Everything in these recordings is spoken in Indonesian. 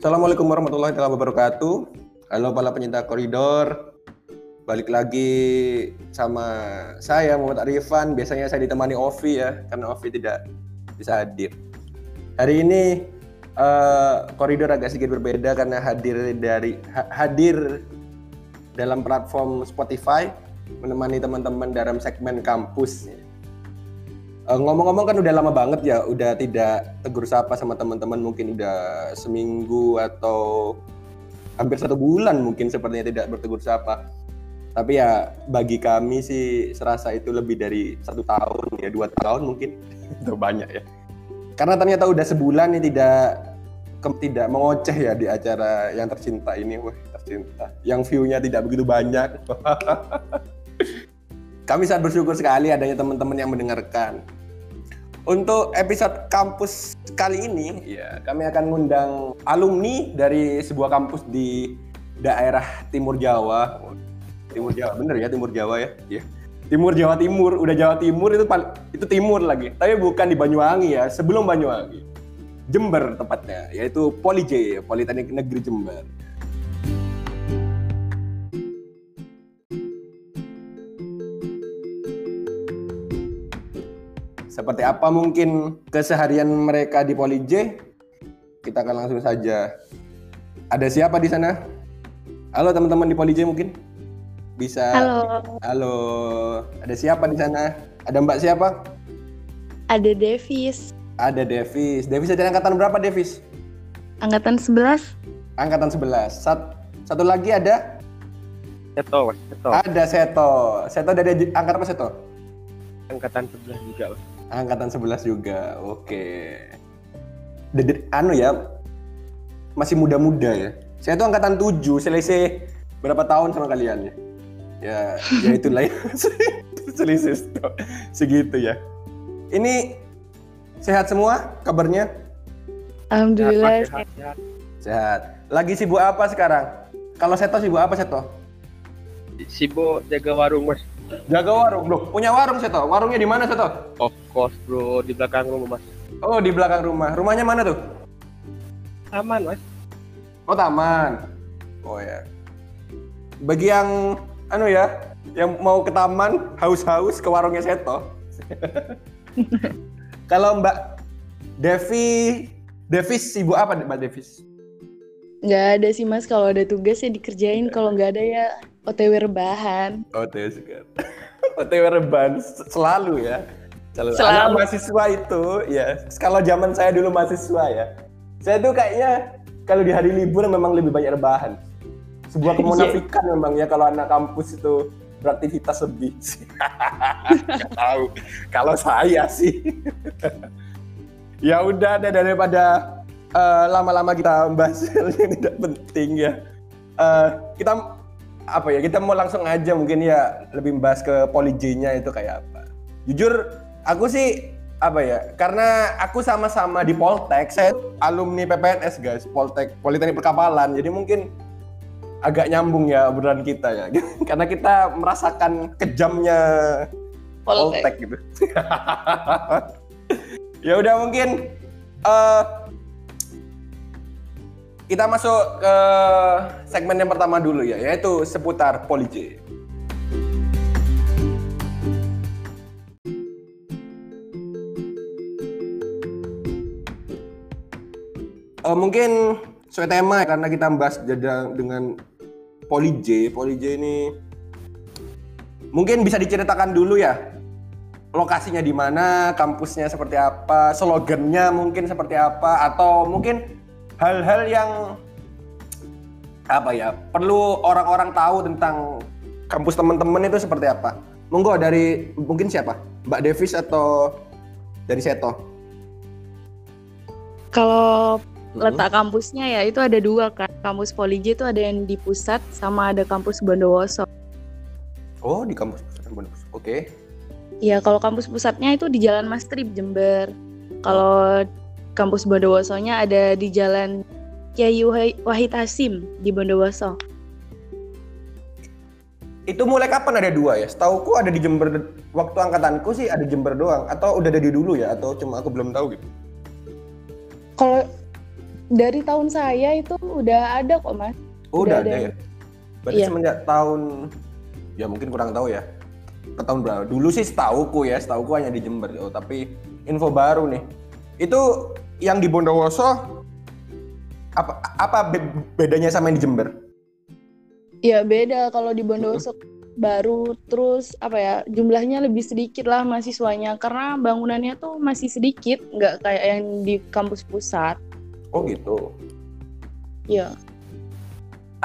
Assalamualaikum warahmatullahi wabarakatuh. Halo para pencinta koridor. Balik lagi sama saya Muhammad Arifan. Biasanya saya ditemani Ovi ya, karena Ovi tidak bisa hadir. Hari ini koridor agak sedikit berbeda karena hadir dalam platform Spotify menemani teman-teman dalam segmen kampus. Ngomong-ngomong kan udah lama banget ya, udah tidak tegur sapa sama teman-teman, mungkin udah seminggu atau hampir 1 bulan mungkin sepertinya tidak bertegur sapa. Tapi ya bagi kami sih serasa itu lebih dari 1 tahun ya, 2 tahun mungkin, itu banyak ya. Karena ternyata udah sebulan nih tidak mengoceh ya di acara yang tercinta ini, wah tercinta, yang view-nya tidak begitu banyak. Kami sangat bersyukur sekali adanya teman-teman yang mendengarkan. Untuk episode kampus kali ini, ya, kami akan mengundang alumni dari sebuah kampus di daerah Timur Jawa. Timur Jawa, bener ya Timur Jawa ya? Iya. Timur Jawa Timur, udah Jawa Timur itu Timur lagi. Tapi bukan di Banyuwangi ya, sebelum Banyuwangi. Jember tepatnya, yaitu Polije, Politeknik Negeri Jember. Seperti apa mungkin keseharian mereka di Polije? Kita akan langsung saja. Ada siapa di sana? Halo teman-teman di Polije mungkin? Bisa. Halo. Halo. Ada siapa di sana? Ada Mbak siapa? Ada Davis. Ada Davis. Davis dari angkatan berapa, Davis? Angkatan 11. Angkatan 11. Satu lagi ada? Seto. Ada Seto. Seto dari angkatan apa, Seto? Angkatan 11 juga, Pak. Angkatan 11 juga, oke. Anu ya, masih muda-muda ya. Saya tuh angkatan 7, selisih berapa tahun sama kalian ya? Ya itulah ya. Selisih segitu ya. Ini sehat semua kabarnya? Alhamdulillah. Sehat. Lagi sibuk apa sekarang? Kalau Seto sibuk apa, Seto? Sibuk jaga warung, Mas. Jaga warung, loh. Punya warung, Seto. Warungnya di mana, Seto? Of course, bro. Di belakang rumah, Mas. Oh, di belakang rumah. Rumahnya mana tuh? Taman, Mas. Oh, taman. Oh, ya. Bagi yang, yang mau ke taman, haus-haus ke warungnya Seto. Kalau Mbak Davis sibuk apa, Mbak Davis? Nggak ada sih, Mas. Kalau ada tugas ya dikerjain. Kalau nggak ada ya OTW rebahan. OTW rebahan selalu ya. Selalu. Anak mahasiswa itu ya. Kalau zaman saya dulu mahasiswa ya. Saya tuh kayaknya kalau di hari libur memang lebih banyak rebahan. Sebuah kemunafikan memang ya kalau anak kampus itu beraktivitas lebih. Nggak tahu. Kalau saya sih. Ya udah deh, daripada lama-lama kita membahas yang tidak penting ya. Kita mau langsung aja mungkin ya, lebih membahas ke Polije-nya itu kayak apa. Jujur aku sih karena aku sama-sama di Poltek, saya alumni PPNS guys, Poltek, Politeknik Perkapalan, jadi mungkin agak nyambung ya obrolan kita ya, karena kita merasakan kejamnya Poltek gitu. Ya udah mungkin kita masuk ke segmen yang pertama dulu ya, yaitu seputar Polije. Mungkin sesuai tema karena kita membahas dengan Polije. Polije ini mungkin bisa diceritakan dulu ya, lokasinya di mana, kampusnya seperti apa, slogannya mungkin seperti apa, atau mungkin hal-hal yang perlu orang-orang tahu tentang kampus teman-teman itu seperti apa. Monggo dari mungkin siapa? Mbak Davis atau dari Seto? Kalau letak kampusnya ya itu ada 2 kan. Kampus Polije itu ada yang di pusat sama ada kampus Bondowoso. Oh, di kampus pusat Bondowoso. Oke. Okay. Ya, kalau kampus pusatnya itu di Jalan Mas Trip Jember. Kalau kampus Bondowosonya ada di Jalan Kiai Wahid Hasyim di Bondowoso. Itu mulai kapan ada 2 ya? Setauku ada di Jember, waktu angkatanku sih ada Jember doang. Atau udah ada di dulu ya? Atau cuma aku belum tahu gitu? Kalau Dari tahun saya itu udah ada kok, Mas. Oh, udah ada ya? Berarti iya. Semenjak tahun, ya mungkin kurang tahu ya, ke tahun berapa? Dulu sih setauku hanya di Jember. Oh, tapi info baru nih. Itu yang di Bondowoso, apa bedanya sama yang di Jember? Ya beda, kalau di Bondowoso baru, terus apa ya, jumlahnya lebih sedikit lah mahasiswanya, karena bangunannya tuh masih sedikit, nggak kayak yang di kampus pusat. Oh gitu. Iya.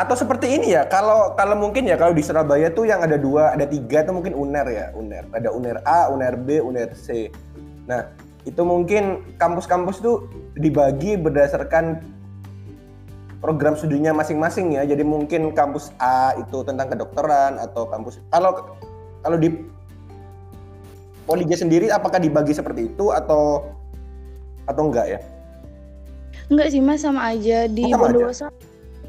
Atau seperti ini ya, kalau mungkin ya, kalau di Surabaya tuh yang ada 2, ada 3 tuh mungkin UNER ya, UNER. Ada UNER A, UNER B, UNER C. Nah, itu mungkin kampus-kampus tuh dibagi berdasarkan program studinya masing-masing ya. Jadi mungkin kampus A itu tentang kedokteran, atau kampus kalau di Polyja sendiri apakah dibagi seperti itu atau enggak ya? Enggak sih Mas, sama aja di Bondowoso.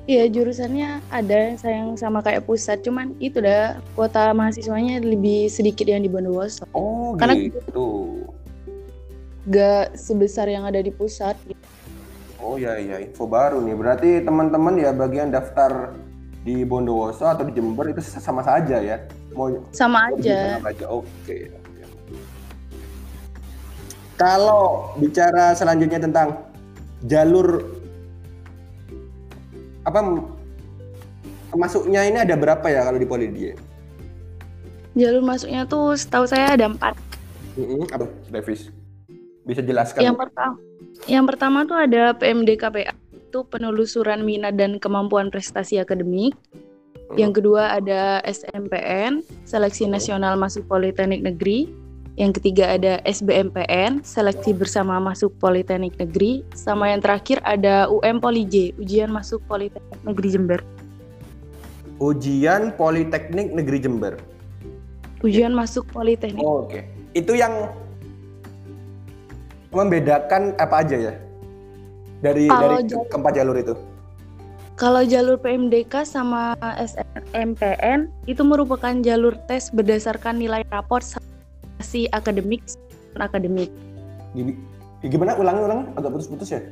Iya, jurusannya ada yang sama kayak pusat, cuman itu dah kuota mahasiswanya lebih sedikit yang di Bondowoso. Oh, karena gitu. Enggak sebesar yang ada di pusat gitu. Oh iya, info baru nih. Berarti teman-teman ya, bagian daftar di Bondowoso atau di Jember itu sama saja ya? Sama aja. Oke. Kalau bicara selanjutnya tentang jalur masuknya ini ada berapa ya kalau di Polyja? Jalur masuknya tuh setahu saya ada 4. Apa, Davis? Bisa jelaskan? Yang pertama tuh ada PMDKPA, itu penelusuran minat dan kemampuan prestasi akademik. Yang kedua ada SMPN, seleksi nasional masuk Politeknik Negeri. Yang ketiga ada SBMPN, seleksi bersama masuk Politeknik Negeri. Sama yang terakhir ada UM Polyja, ujian masuk Politeknik Negeri Jember. Ujian Politeknik Negeri Jember. Ujian masuk Politeknik. Oh, oke. Itu yang membedakan apa aja ya dari keempat jalur itu? Kalau jalur PMDK sama SMPN itu merupakan jalur tes berdasarkan nilai rapor prestasi akademik. Gimana? Ulangi, agak putus-putus ya?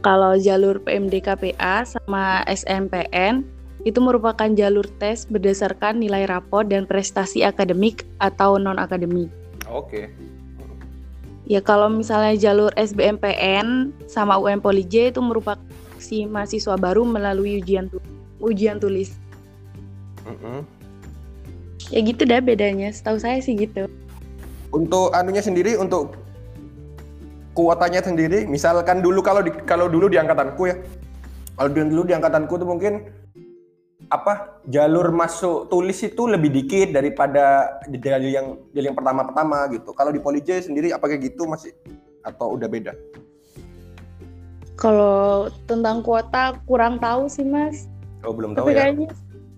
Kalau jalur PMDKPA sama SMPN itu merupakan jalur tes berdasarkan nilai rapor dan prestasi akademik atau non-akademik. Oke. Ya kalau misalnya jalur SBMPN sama UM Polyja itu merupakan si mahasiswa baru melalui ujian tulis. Ya gitu dah bedanya, setahu saya sih gitu. Untuk anunya sendiri, untuk kuotanya sendiri, misalkan dulu kalau dulu di angkatanku ya, kalau dulu di angkatanku tuh mungkin jalur masuk tulis itu lebih dikit daripada jalur yang pertama gitu. Kalau di Polyja sendiri apakah gitu masih atau udah beda? Kalau tentang kuota kurang tahu sih Mas. Oh belum tahu. Tapi ya. Kayaknya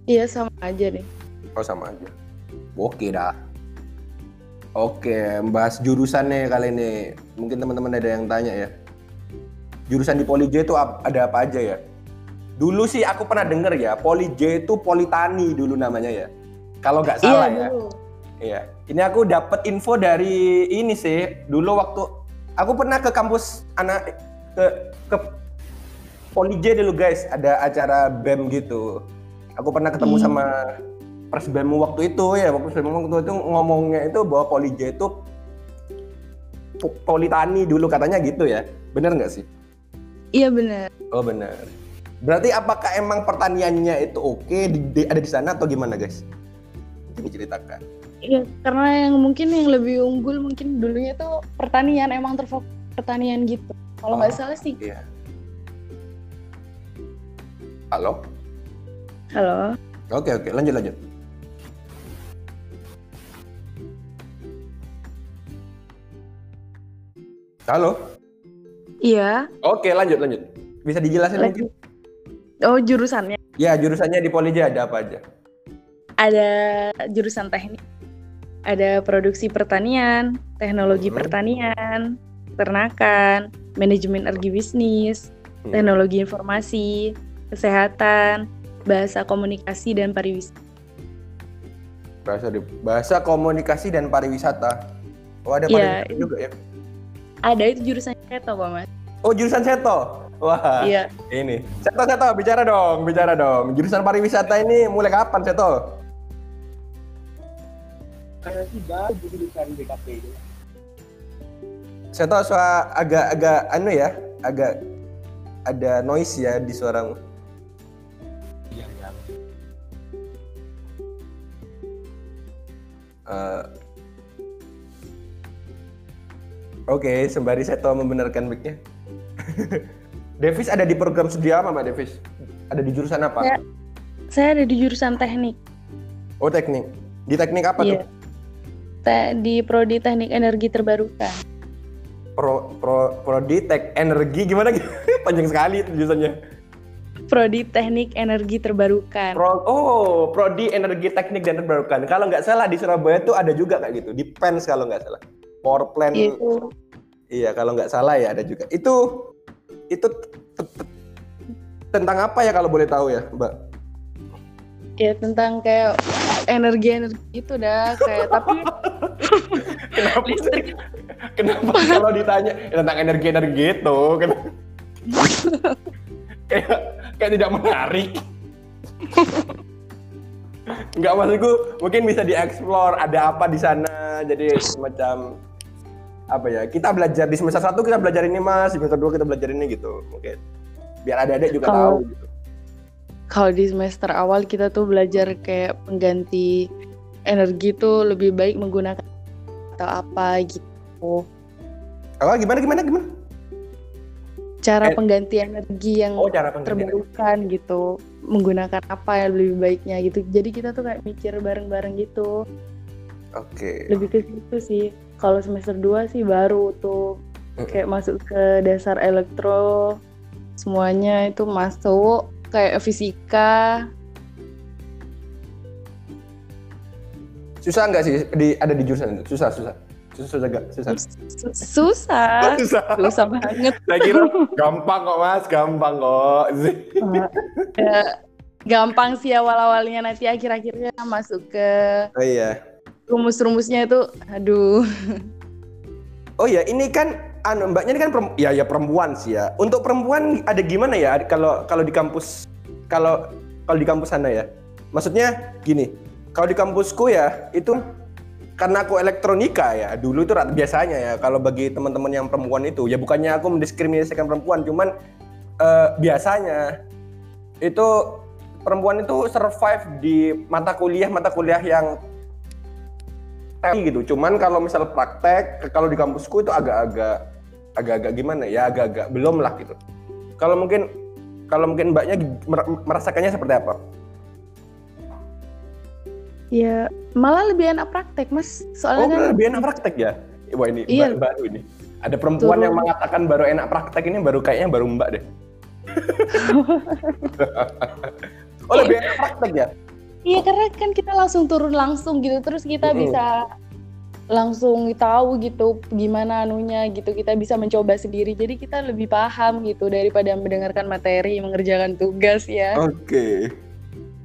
iya sama aja deh. Oh sama aja. Oke dah. Oke, membahas jurusannya kali ini. Mungkin teman-teman ada yang tanya ya. Jurusan di Polyja itu ada apa aja ya? Dulu sih aku pernah denger ya, Polyja itu Politani dulu namanya ya. Kalau nggak salah iya, ya. Dulu. Iya. Ini aku dapat info dari ini sih. Dulu waktu aku pernah ke kampus ke Polyja dulu guys, ada acara BEM gitu. Aku pernah ketemu sama Persbemu waktu itu ngomongnya itu bahwa Polyja itu Politani dulu katanya gitu ya. Bener nggak sih? Iya bener. Oh bener. Berarti apakah emang pertaniannya itu oke ada di sana atau gimana guys? Ini ceritakan. Iya, karena yang lebih unggul mungkin dulunya tuh pertanian, emang terfokus pertanian gitu. Kalau nggak salah sih. Iya. Halo. Oke, lanjut. Halo. Iya. Oke, lanjut. Bisa dijelasin lagi? Oh, jurusannya? Ya, jurusannya di Polyja ada apa aja? Ada jurusan teknik, ada produksi pertanian, teknologi pertanian, peternakan, manajemen bisnis, teknologi informasi, kesehatan, bahasa komunikasi dan pariwisata. Bahasa komunikasi dan pariwisata. Oh, ada pariwisata juga ya? Ada, itu jurusannya kreatif kok, Mas. Oh, jurusan Seto. Wah. Iya. Ini. Seto, bicara dong. Jurusan pariwisata ini mulai kapan, Seto? Saya sih baru jurusan BKP ini. Seto suara agak anu ya, agak ada noise ya di suaramu. Iya. Oke, sembari Seto membenarkan mic-nya. Davis ada di program studi apa, Mbak Davis? Ada di jurusan apa? Saya ada di jurusan teknik. Oh, teknik. Di teknik apa tuh? Di prodi teknik energi terbarukan. Prodi teknik energi gimana? Panjang sekali jurusannya. Prodi teknik energi terbarukan. Prodi energi teknik dan terbarukan. Kalau nggak salah di Surabaya tuh ada juga kayak gitu. Di PENS kalau nggak salah. Power plant, iya kalau nggak salah ya ada juga. Itu tentang apa ya kalau boleh tahu ya, Mbak? Ya tentang kayak energi itu dah kayak tapi kenapa kalau ditanya tentang energi itu kayak tidak menarik. Nggak, maksudku mungkin bisa dieksplor ada apa di sana, jadi semacam apa ya, kita belajar di semester 1 kita belajar ini, Mas, di semester 2 kita belajar ini gitu, mungkin biar adik-adik juga tahu gitu. Kalau di semester awal kita tuh belajar kayak pengganti energi tuh lebih baik menggunakan atau apa gitu. Oh, gimana? Cara pengganti energi yang terbarukan gitu, menggunakan apa yang lebih baiknya gitu. Jadi kita tuh kayak mikir bareng-bareng gitu. Oke. Lebih ke situ sih. Kalau semester 2 sih baru tuh kayak masuk ke dasar elektro, semuanya itu masuk kayak fisika. Susah nggak sih ada di jurusan itu? Susah banget. Saya kira gampang kok, Mas, gampang sih awal-awalnya, nanti akhir-akhirnya masuk ke rumus-rumusnya itu, aduh. Oh ya, ini kan mbaknya ini kan perempuan sih ya. Untuk perempuan ada gimana ya kalau di kampus, kalau di kampus sana ya? Maksudnya gini, kalau di kampusku ya itu karena aku elektronika ya, dulu itu biasanya ya kalau bagi teman-teman yang perempuan itu, ya bukannya aku mendiskriminasikan perempuan, cuman biasanya itu perempuan itu survive di mata kuliah yang teori gitu. Cuman kalau misal praktek, kalau di kampusku itu agak-agak gimana ya, agak-agak belum lah gitu. Kalau mungkin mbaknya merasakannya seperti apa? Ya, malah lebih enak praktek, Mas. Soalnya kan lebih enak praktek ya? Wah, ini baru ini. Ada perempuan yang mengatakan baru enak praktek, ini baru kayaknya baru Mbak deh. Oh, lebih enak praktek ya? Iya, karena kan kita langsung turun langsung gitu, terus kita bisa langsung tahu gitu gimana anunya gitu. Kita bisa mencoba sendiri, jadi kita lebih paham gitu daripada mendengarkan materi, mengerjakan tugas ya. Oke.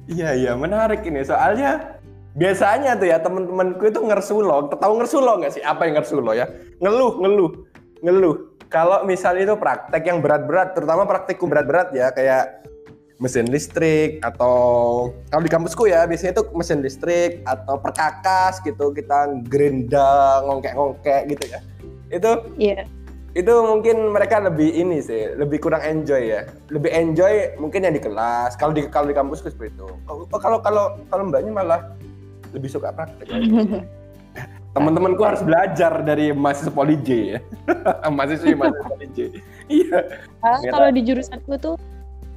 Iya, menarik ini. Soalnya biasanya tuh ya temen-temenku itu ngersulo, tahu ngersulo nggak sih? Apa yang ngersulo ya? Ngeluh. Kalau misalnya itu praktek yang berat-berat, terutama praktikum berat-berat ya, kayak mesin listrik atau kalau di kampusku ya biasanya itu mesin listrik atau perkakas gitu, kita gerinda, ngongkek-ngongkek gitu ya. Itu itu mungkin mereka lebih ini sih, lebih kurang enjoy ya. Lebih enjoy mungkin yang di kelas. Kalau di kampusku seperti itu. Kalau mbaknya malah lebih suka praktek. Teman-temanku harus belajar dari mahasiswa Poli J ya. mahasiswa Poli J. Iya. Kalau di jurusanku tuh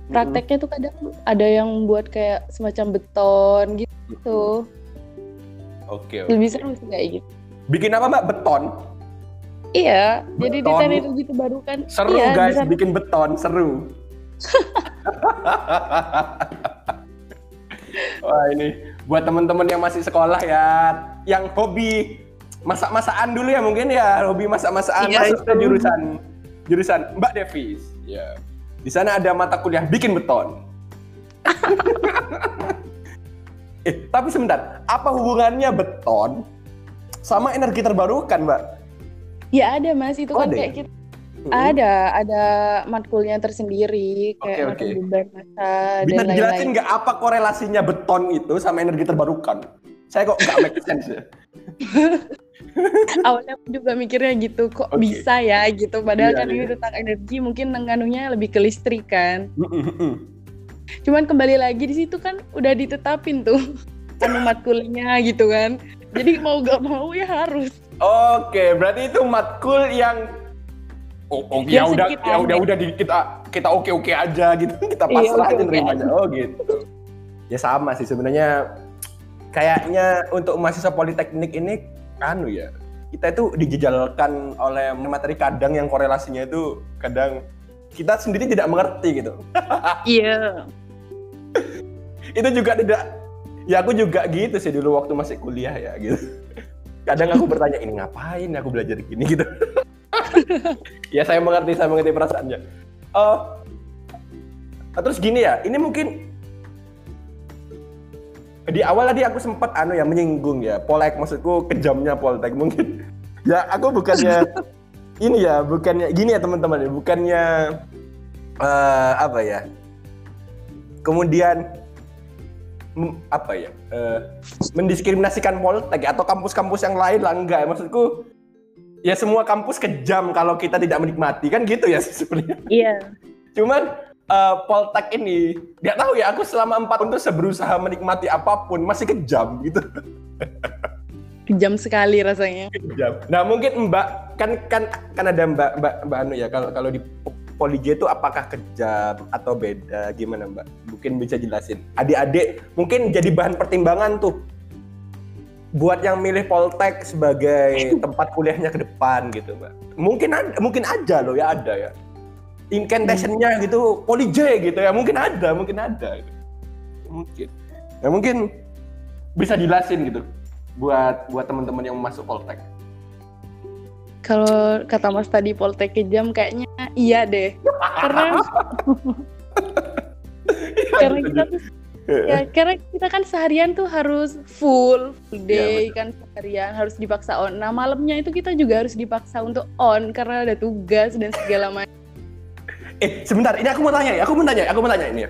prakteknya tuh kadang ada yang buat kayak semacam beton gitu. Oke. Lebih seru sih kayak gitu. Bikin apa, Mbak? Beton. Iya, beton. Jadi desain energi terbarukan. Seru iya, guys, desain... bikin beton seru. Wah, ini buat teman-teman yang masih sekolah ya, yang hobi masak-masakan dulu ya mungkin ya, hobi masak-masakan masuk ke jurusan Mbak Davis. Ya. Di sana ada mata kuliah bikin beton. Tapi sebentar, apa hubungannya beton sama energi terbarukan, Mbak? Ya ada, Mas, itu kan kayak kita Ada matkulnya tersendiri kayak materi bundar masa. Bisa dijelasin nggak apa korelasinya beton itu sama energi terbarukan? Saya kok nggak make sense ya. Awalnya juga mikirnya gitu, kok bisa ya gitu. Padahal kan ini tentang energi, mungkin mengandungnya lebih ke listrik kan. Cuman kembali lagi di situ kan udah ditetapin tuh anu matkulnya gitu kan. Jadi mau gak mau ya harus. Oke, berarti itu matkul yang kita oke aja gitu. Kita pasrah aja nerimanya. Oh gitu. Ya sama sih sebenarnya. Kayaknya untuk mahasiswa politeknik ini kita itu dijejalkan oleh materi kadang yang korelasinya itu kadang kita sendiri tidak mengerti gitu. Iya. Itu juga tidak. Ya aku juga gitu sih dulu waktu masih kuliah ya gitu. Kadang aku bertanya ini ngapain aku belajar gini gitu. Ya saya mengerti perasaannya. Terus gini ya, ini mungkin di awal tadi aku sempat menyinggung ya Poltek, maksudku kejamnya Poltek mungkin. Ya aku bukannya bukannya gini ya teman-teman ya, bukannya mendiskriminasikan Poltek atau kampus-kampus yang lain lah, enggak. Maksudku ya semua kampus kejam kalau kita tidak menikmati kan gitu ya sebenarnya. Iya. Cuman Poltek ini nggak tahu ya, aku selama 4 tahun tuh berusaha menikmati apapun masih kejam gitu. Kejam sekali rasanya. Kejam. Nah mungkin Mbak kan ada Mbak Anu ya, kalau di Polij itu apakah kejam atau beda? Gimana Mbak? Mungkin bisa jelasin. Adik-adik mungkin jadi bahan pertimbangan tuh buat yang milih Poltek sebagai tempat kuliahnya ke depan gitu Mbak. Mungkin aja loh ya, ada ya. Incantation-nya gitu, Polij gitu ya, mungkin ada. Mungkin. Ya mungkin bisa jelasin gitu buat teman-teman yang masuk Poltek. Kalau kata Mas tadi Poltek kejam kayaknya iya deh. Karena kita kan seharian tuh harus full day ya, kan seharian harus dipaksa on. Nah, malamnya itu kita juga harus dipaksa untuk on karena ada tugas dan segala macam. Sebentar, ini aku mau tanya ini ya.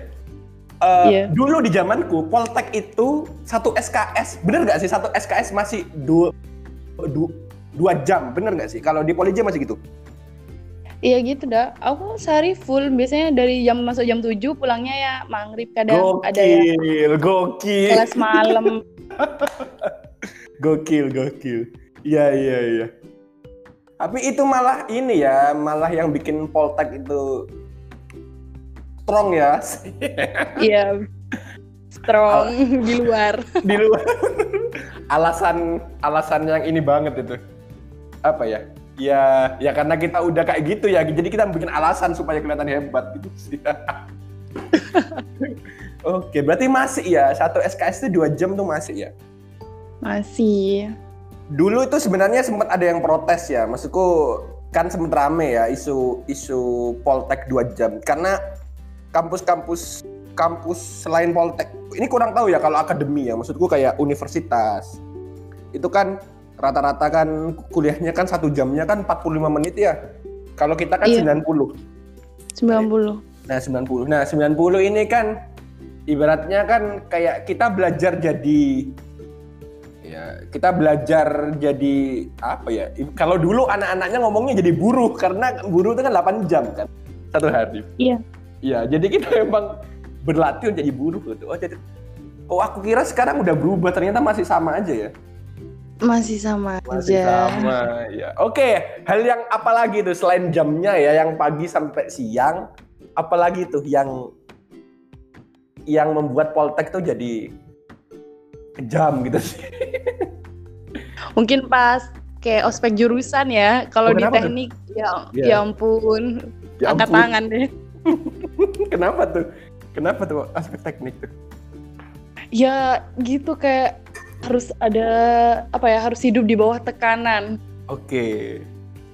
Dulu di zamanku Poltek itu 1 SKS, bener enggak sih? 1 SKS masih 2 jam, bener nggak sih? Kalau di Polij masih gitu? Iya gitu dah. Aku sehari full, biasanya dari jam masuk jam 7, pulangnya ya maghrib, kadang ada ya. Gokil. Kelas malam. Gokil. Iya. Tapi itu malah ini ya, malah yang bikin Poltek itu strong ya. Iya. Strong di luar. Di luar. Alasan yang ini banget itu. Ya karena kita udah kayak gitu ya, jadi kita bikin alasan supaya kelihatan hebat gitu sih. Oke, berarti masih ya, 1 SKS itu 2 jam tuh masih ya? Masih. Dulu itu sebenarnya sempat ada yang protes ya, maksudku kan sempat rame ya isu Poltek 2 jam. Karena kampus selain Poltek, ini kurang tahu ya kalau akademi ya, maksudku kayak universitas. Itu kan rata-rata kan kuliahnya kan 1 jamnya kan 45 menit ya. Kalau kita kan 90. Nah, 90 ini kan ibaratnya kan kayak kita belajar jadi apa ya? Kalau dulu anak-anaknya ngomongnya jadi buruh, karena buruh itu kan 8 jam kan satu hari. Iya. Iya, jadi kita emang berlatih jadi buruh gitu. Oh, aku kira sekarang udah berubah, ternyata masih sama aja ya. Masih sama. Ya. Oke, hal yang apalagi tuh selain jamnya ya, yang pagi sampai siang, apalagi tuh yang membuat Poltek tuh jadi kejam gitu sih. Mungkin pas kayak ospek jurusan ya, kalau di teknik tuh? Ya ampun. Angkat tangan deh. Kenapa tuh aspek teknik tuh? Ya gitu kayak harus ada harus hidup di bawah tekanan. Oke.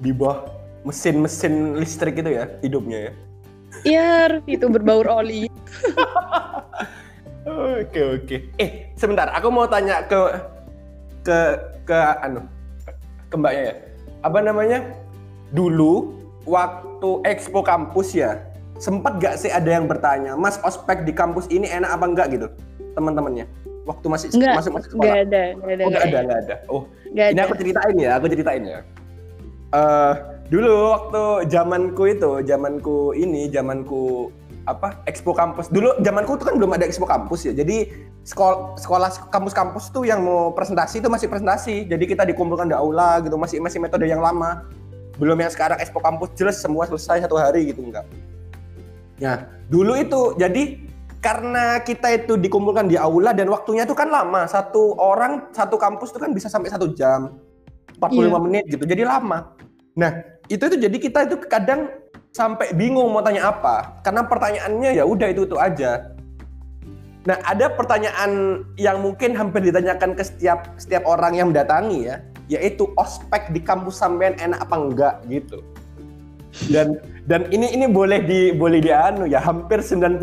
Di bawah mesin-mesin listrik itu ya hidupnya ya. Iya, itu berbaur oli. Oke. Sebentar, aku mau tanya ke Mbaknya ya. Dulu waktu expo kampus ya, sempat gak sih ada yang bertanya, Mas, ospek di kampus ini enak apa enggak gitu, teman-temannya? Waktu masih masuk sekolah. Enggak ada, enggak ada. Oh, enggak ada. Oh, gak ini ada. Aku ceritain ya. Dulu waktu zamanku expo kampus. Dulu zamanku tuh kan belum ada expo kampus ya. Jadi sekolah kampus-kampus tuh yang mau presentasi itu masih presentasi. Jadi kita dikumpulkan di aula gitu, masih metode yang lama. Belum yang sekarang expo kampus jelas semua selesai satu hari gitu, enggak. Nah, dulu itu jadi karena kita itu dikumpulkan di aula dan waktunya itu kan lama, satu orang satu kampus itu kan bisa sampai 1 jam 45 menit gitu, jadi lama. Nah itu jadi kita itu kadang sampai bingung mau tanya apa karena pertanyaannya ya udah itu aja. Nah ada pertanyaan yang mungkin hampir ditanyakan ke setiap orang yang mendatangi ya, yaitu ospek di kampus sampean enak apa enggak gitu. Dan ini boleh dianu ya, hampir 90%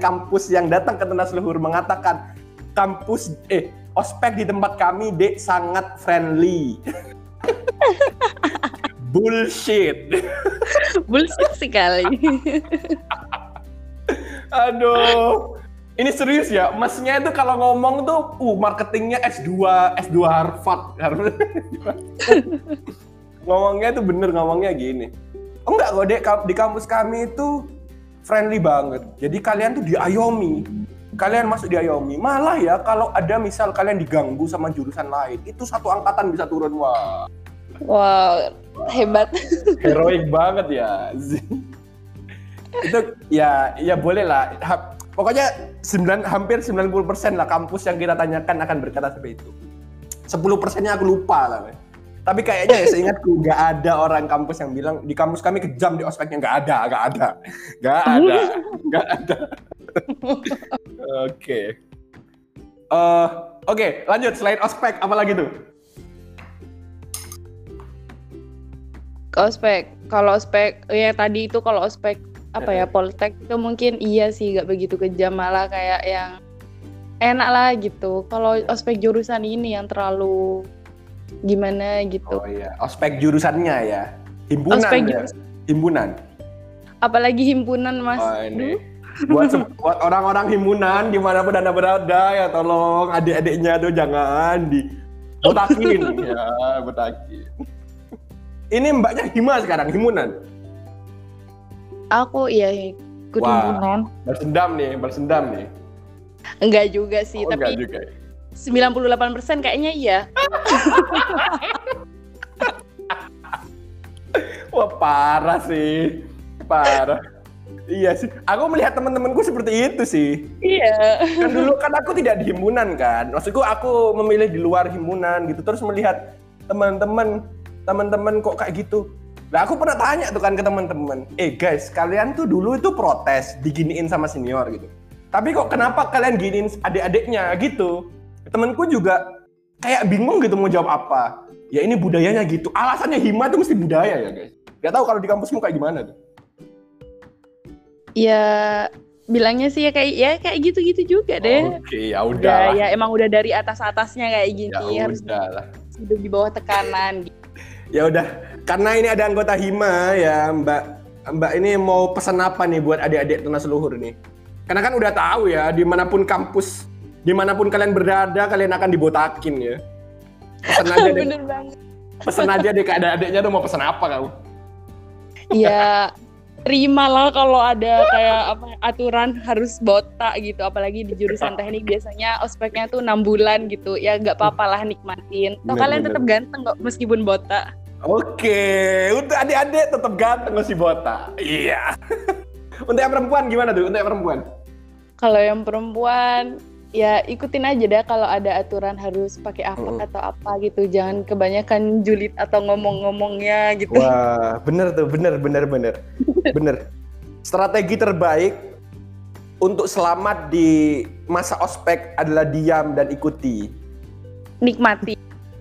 kampus yang datang ke Tunas Luhur mengatakan ospek di tempat kami Dek sangat friendly. Bullshit sekali. Aduh. Ini serius ya, masnya itu kalau ngomong tuh marketingnya S2 Harvard. Ngomongnya tuh bener, ngomongnya gini. Oh enggak kok Dek, di kampus kami itu friendly banget. Jadi kalian tuh diayomi. Kalian masuk diayomi. Malah ya kalau ada misal kalian diganggu sama jurusan lain, itu satu angkatan bisa turun. Wow, hebat. Heroik banget ya. Itu ya boleh lah. Pokoknya hampir 90% lah kampus yang kita tanyakan akan berkata seperti itu. 10%-nya aku lupa lah. Tapi kayaknya ya seingatku nggak ada orang kampus yang bilang di kampus kami kejam di ospeknya, nggak ada. Oke, lanjut selain ospek apa lagi tuh? Kalau ospek politek itu mungkin iya sih nggak begitu kejam, malah kayak yang enak lah gitu. Kalau ospek jurusan ini yang terlalu gimana gitu. Oh iya, ospek jurusannya ya. Himpunan. Apalagi himpunan, Mas. Oh, ini. Buat orang-orang himpunan dimanapun Anda berada ya, tolong adik-adiknya tuh jangan dibotakin ya, botakin. Ini mbaknya Hima sekarang, himpunan. Aku iya ikut himpunan. Bersendam nih. Enggak juga sih, oh, tapi 98% kayaknya iya. Wah parah. Iya sih, aku melihat teman-temanku seperti itu sih. Iya. Kan dulu kan aku tidak di himpunan kan, maksudku aku memilih di luar himpunan gitu, terus melihat teman-teman kok kayak gitu. Nah aku pernah tanya tuh kan ke teman-teman, guys kalian tuh dulu itu protes diginiin sama senior gitu, tapi kok kenapa kalian giniin adik-adiknya gitu? Temanku juga kayak bingung gitu mau jawab apa. Ya ini budayanya gitu. Alasannya Hima tuh mesti budaya ya guys. Gak tahu kalau di kampusmu kayak gimana tuh? Ya bilangnya sih kayak gitu-gitu juga deh. Oke, ya udah. Ya emang udah dari atas-atasnya kayak gini. Ya udahlah. Hidup di bawah tekanan. Ya udah. Karena ini ada anggota Hima ya, Mbak ini mau pesan apa nih buat adik-adik Tunas Luhur nih? Karena kan udah tahu ya dimanapun kalian berada, kalian akan dibotakin ya. Pesan aja deh ke adik-adiknya tuh mau pesan apa kamu? Ya, terimalah kalau ada kayak aturan harus botak gitu. Apalagi di jurusan teknik biasanya ospeknya tuh 6 bulan gitu. Ya gak apa-apalah nikmatin. Toh kalian tetap ganteng kok meskipun botak. Oke, untuk adik-adik tetap ganteng meskipun botak. Iya. Untuk yang perempuan gimana tuh? Kalau yang perempuan ya ikutin aja deh, kalau ada aturan harus pakai apa atau apa gitu, jangan kebanyakan julid atau ngomongnya gitu. Wah, bener. Strategi terbaik untuk selamat di masa ospek adalah diam dan ikuti. Nikmati.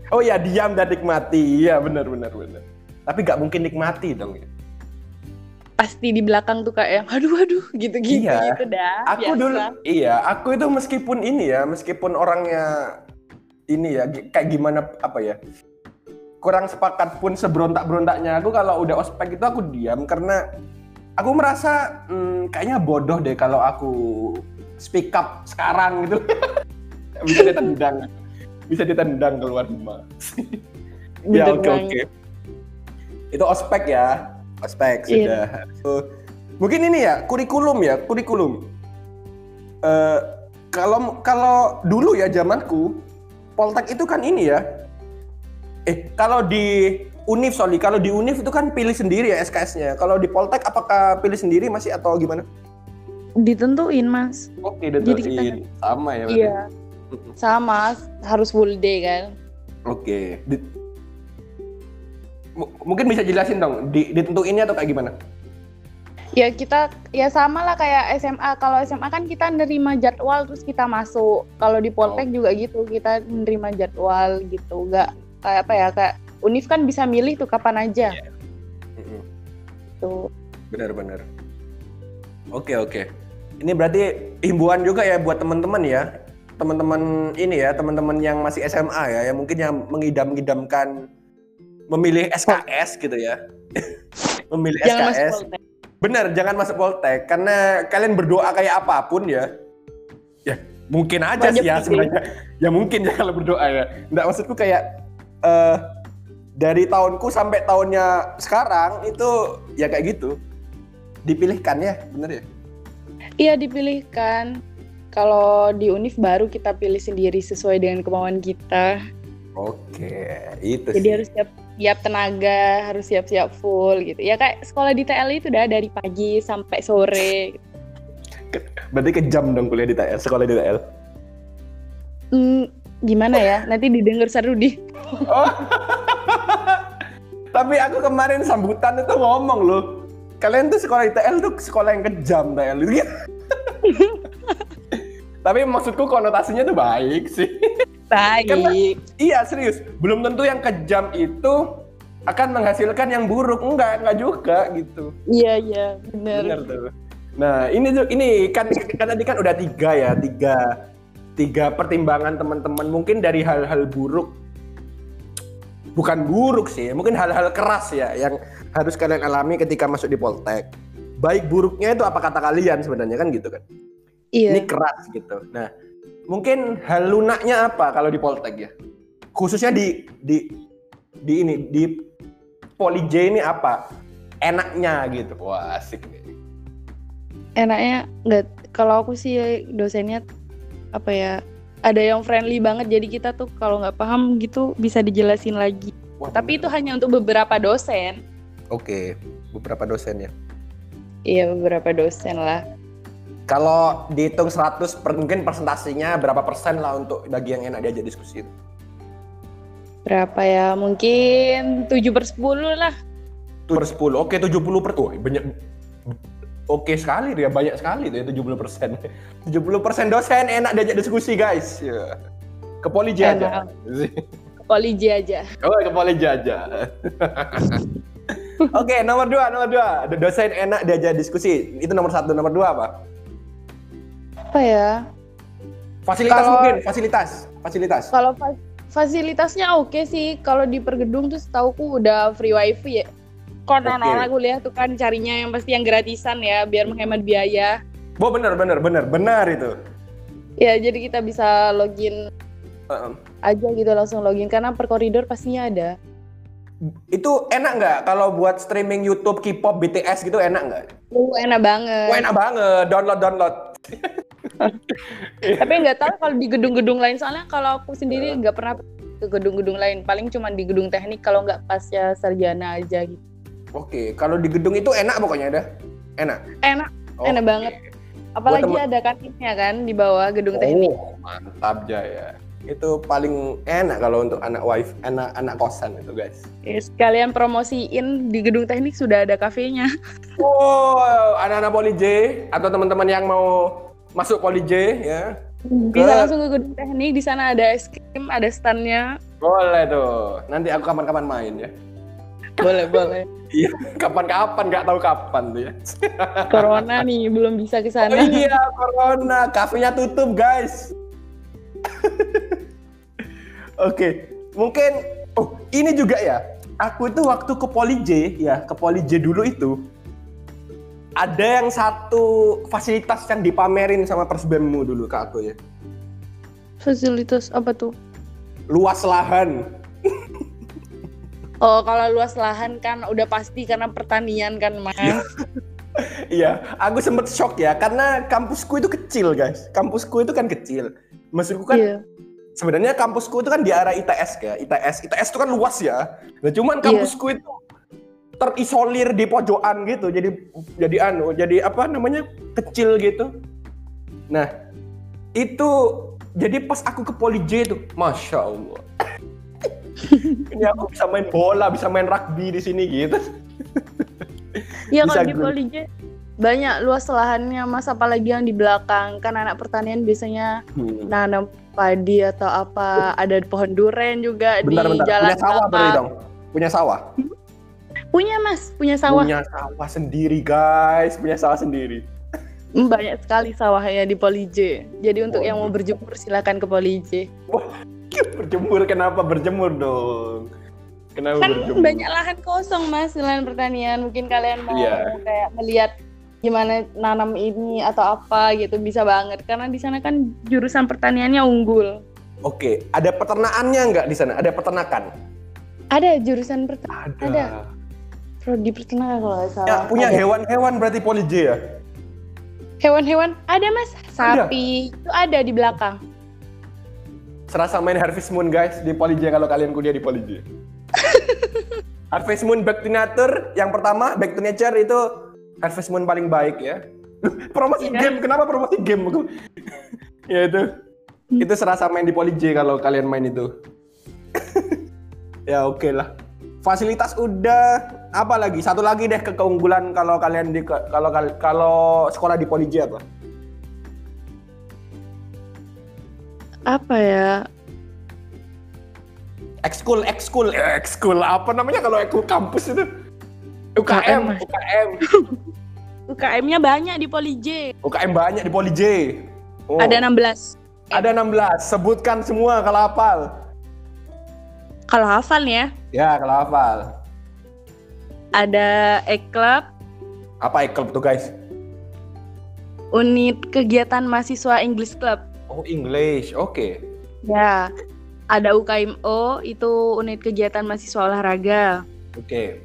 Oh ya, diam dan nikmati. Iya, bener. Tapi nggak mungkin nikmati dong ya. Pasti di belakang tuh kayak aduh gitu-gitu iya. Gitu dah. Aku itu meskipun orangnya ini ya kayak gimana kurang sepakat pun sebrontak-brontaknya aku kalau udah ospek itu aku diam karena aku merasa kayaknya bodoh deh kalau aku speak up sekarang gitu. Bisa ditendang keluar rumah. Ya oke. Itu ospek ya. Ospek sudah. Mungkin ini ya kurikulum. Kalau dulu ya zamanku Poltek itu kan ini ya. Kalau di Univ itu kan pilih sendiri ya SKS-nya. Kalau di Poltek apakah pilih sendiri masih atau gimana? Ditentuin, Mas. Oke, ditentuin. Kita... sama ya. Berarti. Iya. Sama, harus full day kan. Oke. Mungkin bisa jelasin dong, ditentuinnya atau kayak gimana? Ya kita ya sama lah kayak SMA. Kalau SMA kan kita nerima jadwal terus kita masuk. Kalau di Poltek juga gitu, kita nerima jadwal gitu. Enggak kayak apa ya, kayak Univ kan bisa milih tuh kapan aja. Yeah. Mm-hmm. Tuh. Benar. Oke. Ini berarti himbauan juga ya buat teman-teman ya. Teman-teman ini ya, teman-teman yang masih SMA ya, yang mungkin yang mengidam-idamkan memilih SKS gitu ya. Memilih jangan SKS. Benar, jangan masuk Poltek karena kalian berdoa kayak apapun ya. Ya, mungkin aja banyak sih ya sebenarnya. Ya mungkin ya kalau berdoa ya. Enggak, maksudku kayak dari tahunku sampai tahunnya sekarang itu ya kayak gitu, dipilihkan ya, bener ya? Iya dipilihkan. Kalau di Univ baru kita pilih sendiri sesuai dengan kemauan kita. Oke, itu. Jadi sih. Harus siap tenaga, harus siap full gitu. Ya kayak sekolah di TL itu udah dari pagi sampai sore. Gitu. Berarti kejam dong kuliah di TL, sekolah di TL. Gimana ya? Nanti didengar Sarudi. Oh. Tapi aku kemarin sambutan itu ngomong loh, kalian tuh sekolah ITL tuh sekolah yang kejam TL gitu. Tapi maksudku konotasinya tuh baik sih. Baik. Karena, iya serius, belum tentu yang kejam itu akan menghasilkan yang buruk, enggak juga gitu. Iya benar. Benar tuh. Nah ini kan tadi kan udah tiga pertimbangan teman-teman mungkin dari hal-hal buruk. Bukan buruk sih, mungkin hal-hal keras ya yang harus kalian alami ketika masuk di Poltek. Baik buruknya itu apa kata kalian sebenarnya kan gitu kan? Iya. Ini keras gitu. Nah, mungkin hal lunaknya apa kalau di Poltek ya? Khususnya di Poli J ini apa? Enaknya gitu. Wah, asik nih. Enaknya enggak, kalau aku sih dosennya apa ya? Ada yang friendly banget, jadi kita tuh kalau nggak paham gitu bisa dijelasin lagi. Wah, tapi bener. Itu hanya untuk beberapa dosen. Oke, beberapa dosen ya? Iya, beberapa dosen lah. Kalau dihitung 100, mungkin persentasinya berapa persen lah untuk bagi yang enak diajak diskusi itu? Berapa ya? Mungkin 7/10 lah. 7/10, oke 70%. Banyak. Oke sekali ya, banyak sekali tuh ya 70%. 70% dosen enak diajak diskusi guys. Ya. Ke Poli J aja. Ke Poli J aja. Oke, nomor 2. Dosen enak diajak diskusi. Itu nomor 1, nomor 2 apa? Apa ya? Fasilitas kalo, mungkin, fasilitas. Kalau fasilitasnya oke sih. Kalau di Pergedung tuh setauku udah free wifi ya. Kan anak-anak kuliah tuh kan carinya yang pasti yang gratisan ya, biar menghemat biaya. Oh benar itu. Ya jadi kita bisa login aja gitu, langsung login karena per koridor pastinya ada. Itu enak nggak kalau buat streaming YouTube K-pop BTS gitu enak nggak? Enak banget. Enak banget, download. Tapi nggak tahu kalau di gedung-gedung lain soalnya kalau aku sendiri nggak pernah ke gedung-gedung lain, paling cuma di gedung teknik kalau nggak pas ya sarjana aja gitu. Oke, kalau di gedung itu enak pokoknya ada? Enak. Okay. Enak banget. Apalagi ada kantinnya kan di bawah gedung teknik. Mantap Jaya. Itu paling enak kalau untuk anak kosan itu guys. Sekalian promosiin di gedung teknik sudah ada kafenya. Wow, anak-anak Poli J atau teman-teman yang mau masuk Poli J ya. Bisa langsung ke gedung teknik, di sana ada es krim, ada stand-nya. Boleh tuh. Nanti aku kapan-kapan main ya. Boleh. Iya, kapan-kapan, nggak tahu kapan tuh ya. Corona nih, belum bisa ke sana. Oh iya, corona. Kafenya tutup, guys. Oke. Mungkin ini juga ya, aku itu waktu ke Poli J ya, ke Poli J dulu itu ada yang satu fasilitas yang dipamerin sama Persibammu dulu ke aku ya. Fasilitas apa tuh? Luas lahan. Oh, kalau luas lahan kan udah pasti karena pertanian kan, Mas. Iya, aku sempet shock ya karena kampusku itu kecil, guys. Kampusku itu kan kecil. Maksudku kan sebenarnya kampusku itu kan di arah ITS ya. ITS itu kan luas ya. Nah, cuman kampusku itu terisolir di pojokan gitu. Jadi apa namanya? Kecil gitu. Nah, itu jadi pas aku ke Poli J itu, Masya Allah. Ini aku bisa main bola, bisa main rugby di sini gitu. Iya kalau di Poli J banyak luas lahannya Mas, apalagi yang di belakang kan anak pertanian biasanya nanam padi atau apa, ada pohon duren juga. Di jalan punya sawah berarti dong. Punya sawah. Punya Mas, punya sawah. Punya sawah sendiri guys, punya sawah sendiri. Banyak sekali sawahnya di Poli J. Jadi untuk yang mau berjemur silakan ke Poli J. Berjemur, kenapa berjemur dong? Kenapa kan berjemur? Banyak lahan kosong Mas, lahan pertanian. Mungkin kalian mau kayak melihat gimana nanam ini atau apa gitu, bisa banget. Karena di sana kan jurusan pertaniannya unggul. Oke, ada peternakannya nggak di sana? Ada peternakan? Ada jurusan peternakan. Ada. Prodi peternakan kalau nggak salah. Ya, punya ada. Hewan-hewan berarti Poli J ya? Hewan-hewan ada Mas, sapi itu ada di belakang. Serasa main Harvest Moon guys di Poli J kalau kalian kuliah di Poli J. Harvest Moon back to nature, yang pertama back to nature itu Harvest Moon paling baik ya. Promosi game, kenapa promosi game? Ya itu. Itu serasa main di Poli J kalau kalian main itu. Ya oke lah. Fasilitas udah, apa lagi? Satu lagi deh keunggulan kalau kalian di kalau sekolah di Poli J apa? Apa ya? Ekskul apa namanya kalau ekskul kampus itu? UKM. UKM-nya banyak di Poli J. UKM banyak di Poli J. Oh. Ada 16. Ada 16. Sebutkan semua kalau hafal. Kalau hafal ya? Ya, kalau hafal. Ada E-Club. Apa E-Club tuh, guys? Unit Kegiatan Mahasiswa English Club. Oh, English. Oke. Ya. Ada UKMO, itu unit kegiatan mahasiswa olahraga. Oke.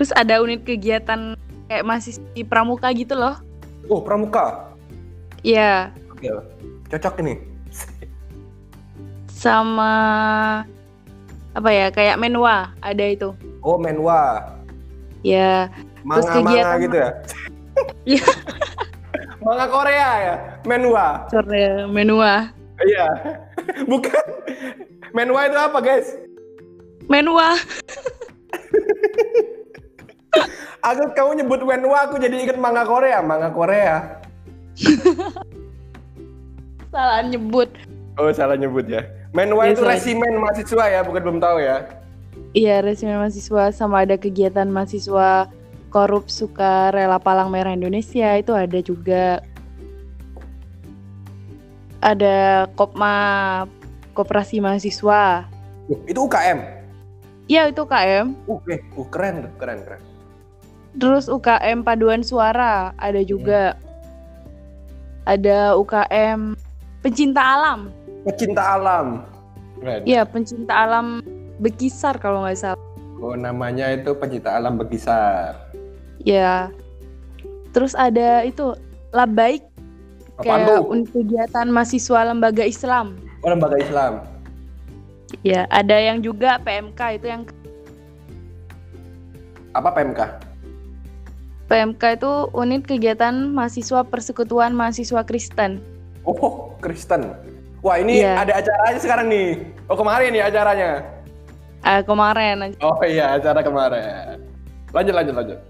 Terus ada unit kegiatan kayak mahasiswa pramuka gitu loh. Oh, pramuka. Iya. Oke. Cocok ini. Sama apa ya? Kayak menwa, ada itu. Oh, menwa. Ya. Terus kegiatan gitu ya. Iya. Manga Korea ya? Menwa. Korea, menwa. Iya. Bukan. Menwa itu apa, guys? Menwa. Aku kamu nyebut menwa, aku jadi ingat manga Korea, Salah nyebut. Oh, salah nyebut ya. Menwa itu resimen mahasiswa ya, bukan belum tahu ya. Iya, resimen mahasiswa sama ada kegiatan mahasiswa Korup suka rela Palang Merah Indonesia itu ada juga. Ada Kopma, Koperasi Mahasiswa. Itu UKM? Iya, itu UKM. Keren. Terus UKM Paduan Suara ada juga. Ada UKM Pencinta Alam. Iya, Pencinta Alam Bekisar kalau nggak salah. Oh, namanya itu Pencinta Alam Bekisar. Ya, terus ada itu Labaik, kayak kegiatan mahasiswa lembaga Islam. Oh, lembaga Islam. Ya, ada yang juga PMK itu yang. Apa PMK? PMK itu unit kegiatan mahasiswa persekutuan mahasiswa Kristen. Oh, Kristen. Wah, ini ada acaranya sekarang nih. Oh, kemarin nih acaranya. Kemarin. Oh iya, acara kemarin. Lanjut.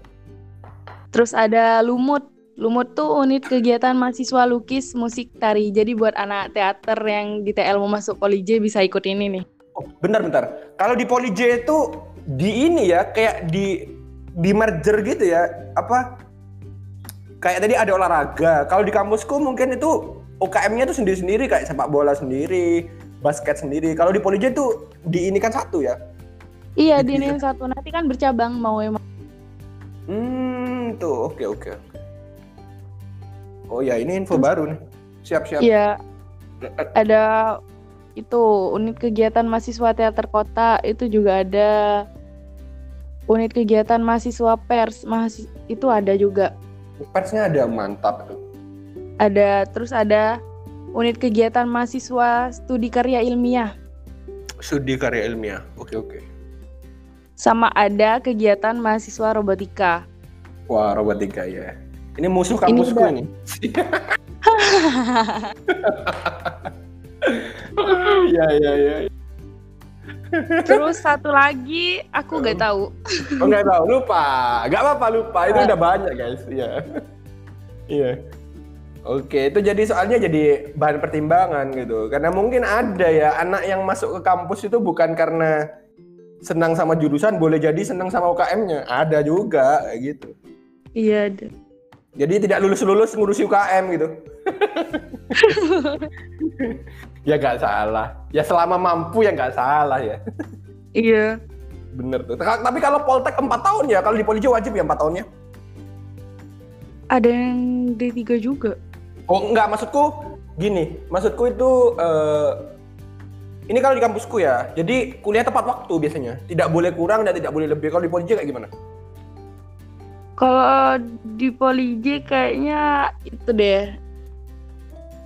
Terus ada Lumut. Lumut tuh unit kegiatan mahasiswa lukis, musik, tari. Jadi buat anak teater yang di TL mau masuk Poli J bisa ikut ini nih. Oh, bentar. Kalau di Poli J itu di ini ya, kayak di merger gitu ya. Apa? Kayak tadi ada olahraga. Kalau di kampusku mungkin itu UKM-nya tuh sendiri-sendiri, kayak sepak bola sendiri, basket sendiri. Kalau di Poli J tuh di ini kan satu ya. Iya, di NIM 1 nanti kan bercabang mau emang. Tuh, oke. Oh ya, ini info baru nih. Siap. Iya. Ada itu unit kegiatan mahasiswa teater kota, itu juga ada unit kegiatan mahasiswa pers, itu ada juga. Persnya ada, mantap tuh. Ada, terus ada unit kegiatan mahasiswa studi karya ilmiah. Studi karya ilmiah. Oke. Sama ada kegiatan mahasiswa robotika. Wah, robotika ya. Ini musuh kampusku ini. Ya. Terus satu lagi aku nggak tahu. Oh, nggak tahu, lupa. Nggak apa-apa lupa. Itu udah banyak guys. Iya. Oke, itu jadi soalnya jadi bahan pertimbangan gitu. Karena mungkin ada ya anak yang masuk ke kampus itu bukan karena senang sama jurusan, boleh jadi senang sama UKM-nya. Ada juga gitu. Iya ada. Jadi tidak lulus ngurusi UKM gitu. Ya nggak salah. Ya selama mampu ya nggak salah ya. Iya. Bener tuh. Tapi kalau Poltek 4 tahun ya, kalau di Polijo wajib ya 4 tahunnya? Ada yang D3 juga. Oh enggak, maksudku itu ini kalau di kampusku ya, jadi kuliah tepat waktu biasanya. Tidak boleh kurang dan tidak boleh lebih. Kalau di Polijo kayak gimana? Kalau di Polije kayaknya itu deh.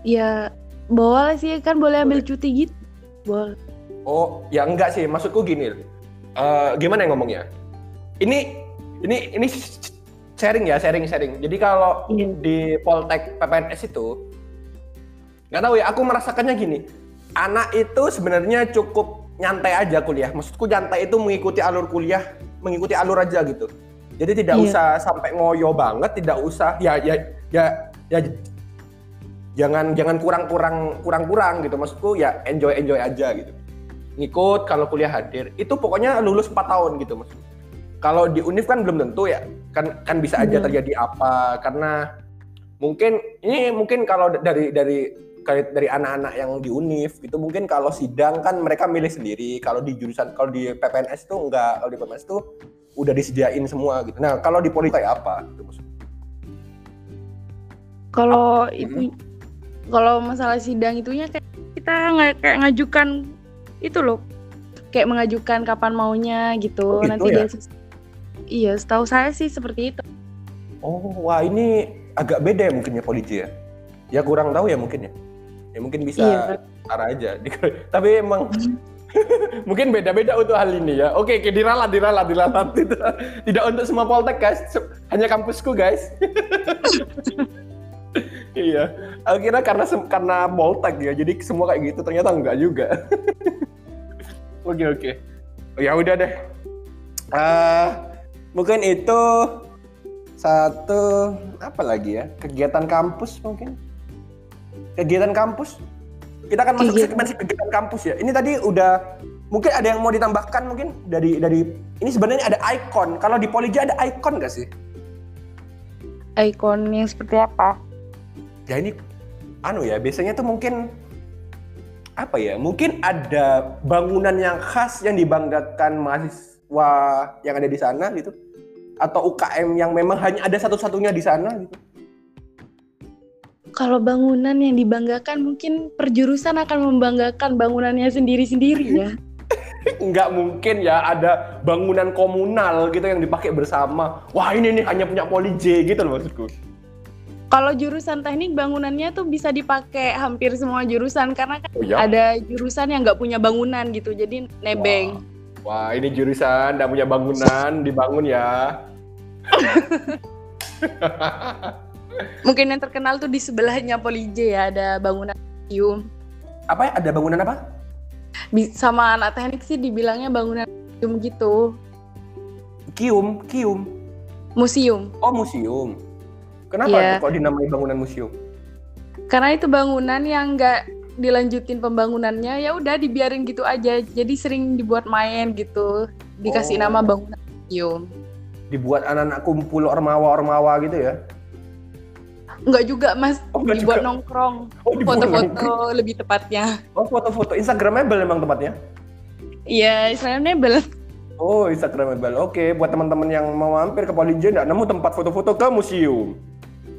Ya, boleh sih kan boleh ambil cuti gitu. Boleh. Oh, ya enggak sih. Maksudku gini. Gimana yang ngomongnya? Ini sharing. Jadi kalau di Poltek PPNS itu enggak tahu ya, aku merasakannya gini. Anak itu sebenarnya cukup nyantai aja kuliah. Maksudku nyantai itu mengikuti alur aja gitu. Jadi tidak usah sampai ngoyo banget, tidak usah ya jangan kurang gitu, maksudku ya enjoy aja gitu. Ngikut kalau kuliah hadir, itu pokoknya lulus 4 tahun gitu maksudku. Kalau di UNIF kan belum tentu ya. Kan bisa aja terjadi apa, karena mungkin kalau dari anak-anak yang di UNIF gitu, mungkin kalau sidang kan mereka milih sendiri. Kalau di PPNS tuh enggak, kalau di PPNS tuh udah disediain semua gitu. Nah, kalau di Poli kayak apa gitu maksudnya? Kalau itu kalau masalah sidang itunya kayak kita kayak ngajukan itu loh. Kayak mengajukan kapan maunya gitu. Oh, gitu nanti ya? Iya, setahu saya sih seperti itu. Oh, wah ini agak beda ya mungkin ya Poli ya. Ya kurang tahu ya mungkin ya. Ya mungkin bisa arah aja. Tapi emang mungkin beda-beda untuk hal ini ya. Oke, diralat. Tidak untuk semua Poltek guys, hanya kampusku guys. Iya, akhirnya karena Poltek ya, jadi semua kayak gitu. Ternyata enggak juga. Oke. Ya udah deh. Mungkin itu satu apa lagi ya? Kegiatan kampus. Kita akan masuk segmen kegiatan kampus ya. Ini tadi udah mungkin ada yang mau ditambahkan mungkin dari ini sebenarnya ada ikon. Kalau di Polija ada ikon nggak sih? Ikonnya seperti apa? Ya ini ya biasanya tuh mungkin apa ya? Mungkin ada bangunan yang khas yang dibanggakan mahasiswa yang ada di sana gitu, atau UKM yang memang hanya ada satu-satunya di sana gitu. Kalau bangunan yang dibanggakan, mungkin perjurusan akan membanggakan bangunannya sendiri-sendiri ya. Enggak mungkin ya ada bangunan komunal gitu yang dipakai bersama. Wah ini nih hanya punya Poli J gitu loh maksudku. Kalau jurusan teknik bangunannya tuh bisa dipakai hampir semua jurusan karena kan ada jurusan yang nggak punya bangunan gitu, jadi nebeng. Wah ini jurusan nggak punya bangunan dibangun ya. Mungkin yang terkenal tuh di sebelahnya Polije ya, ada bangunan museum. Apa ya? Ada bangunan apa? Sama anak teknik sih dibilangnya bangunan museum gitu. Kium? Museum. Oh museum. Kenapa kok dinamai bangunan museum? Karena itu bangunan yang nggak dilanjutin pembangunannya, ya udah dibiarin gitu aja. Jadi sering dibuat main gitu, dikasih nama bangunan museum. Dibuat anak-anak kumpul ormawa-ormawa gitu ya? Enggak juga mas, dibuat juga. Nongkrong, foto-foto lebih tepatnya. Oh foto-foto, Instagramable emang tempatnya? Iya, Instagramable. Oh, Instagramable. Oke, buat teman-teman yang mau mampir ke Polygon dan nemu tempat foto-foto ke museum.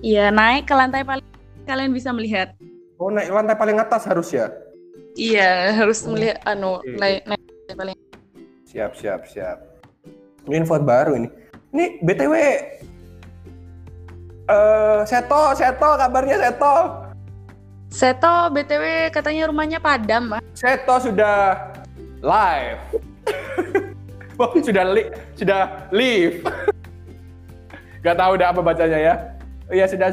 Iya, naik ke lantai paling kalian bisa melihat. Oh, naik lantai paling atas harus ya? Iya, harus melihat okay. naik lantai paling. Siap. Ini info baru ini. Ini BTW Seto kabarnya Seto. Seto BTW katanya rumahnya padam, Pak. Seto sudah live. Oh, sudah live. Gak tahu udah apa bacanya ya. Iya sudah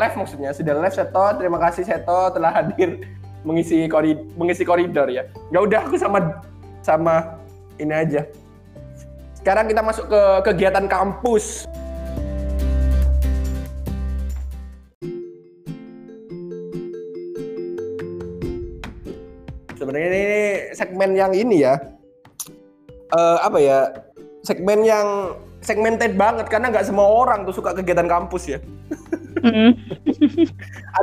live maksudnya. Sudah live Seto. Terima kasih Seto telah hadir mengisi koridor ya. Gak udah aku sama ini aja. Sekarang kita masuk ke kegiatan kampus. Sebenarnya ini segmen yang ini ya. Segmen yang segmented banget karena nggak semua orang tuh suka kegiatan kampus ya.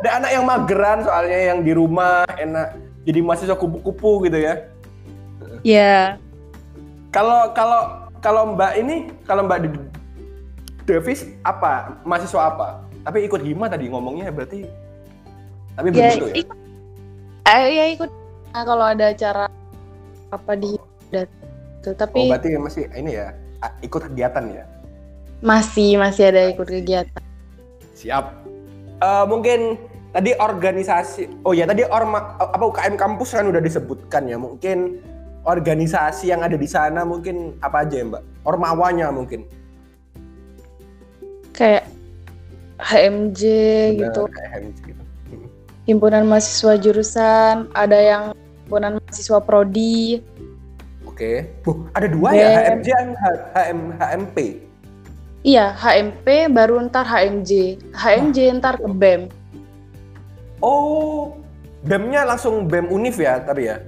Ada anak yang mageran soalnya yang di rumah enak jadi mahasiswa kupu-kupu gitu ya. Iya. Kalau Mbak ini, kalau Mbak Davis apa? Mahasiswa apa? Tapi ikut Hima tadi ngomongnya berarti. Tapi begitu ya. Ikut. Nah, kalau ada acara apa di Tuh, tapi berarti masih ini ya, ikut kegiatan ya? Masih ada ikut kegiatan. Siap. Mungkin tadi organisasi, UKM kampus kan udah disebutkan ya, mungkin organisasi yang ada di sana mungkin apa aja ya Mbak? Ormawanya mungkin? Kayak HMJ benar, gitu. Kayak HMJ gitu. Himpunan mahasiswa jurusan, ada yang himpunan mahasiswa prodi. Oke, ada dua ya, HMJ dan HMP. Iya, HMP baru ntar HMJ. HMJ ntar ke BEM. Oh, BEM-nya langsung BEM Unif ya, tapi ya?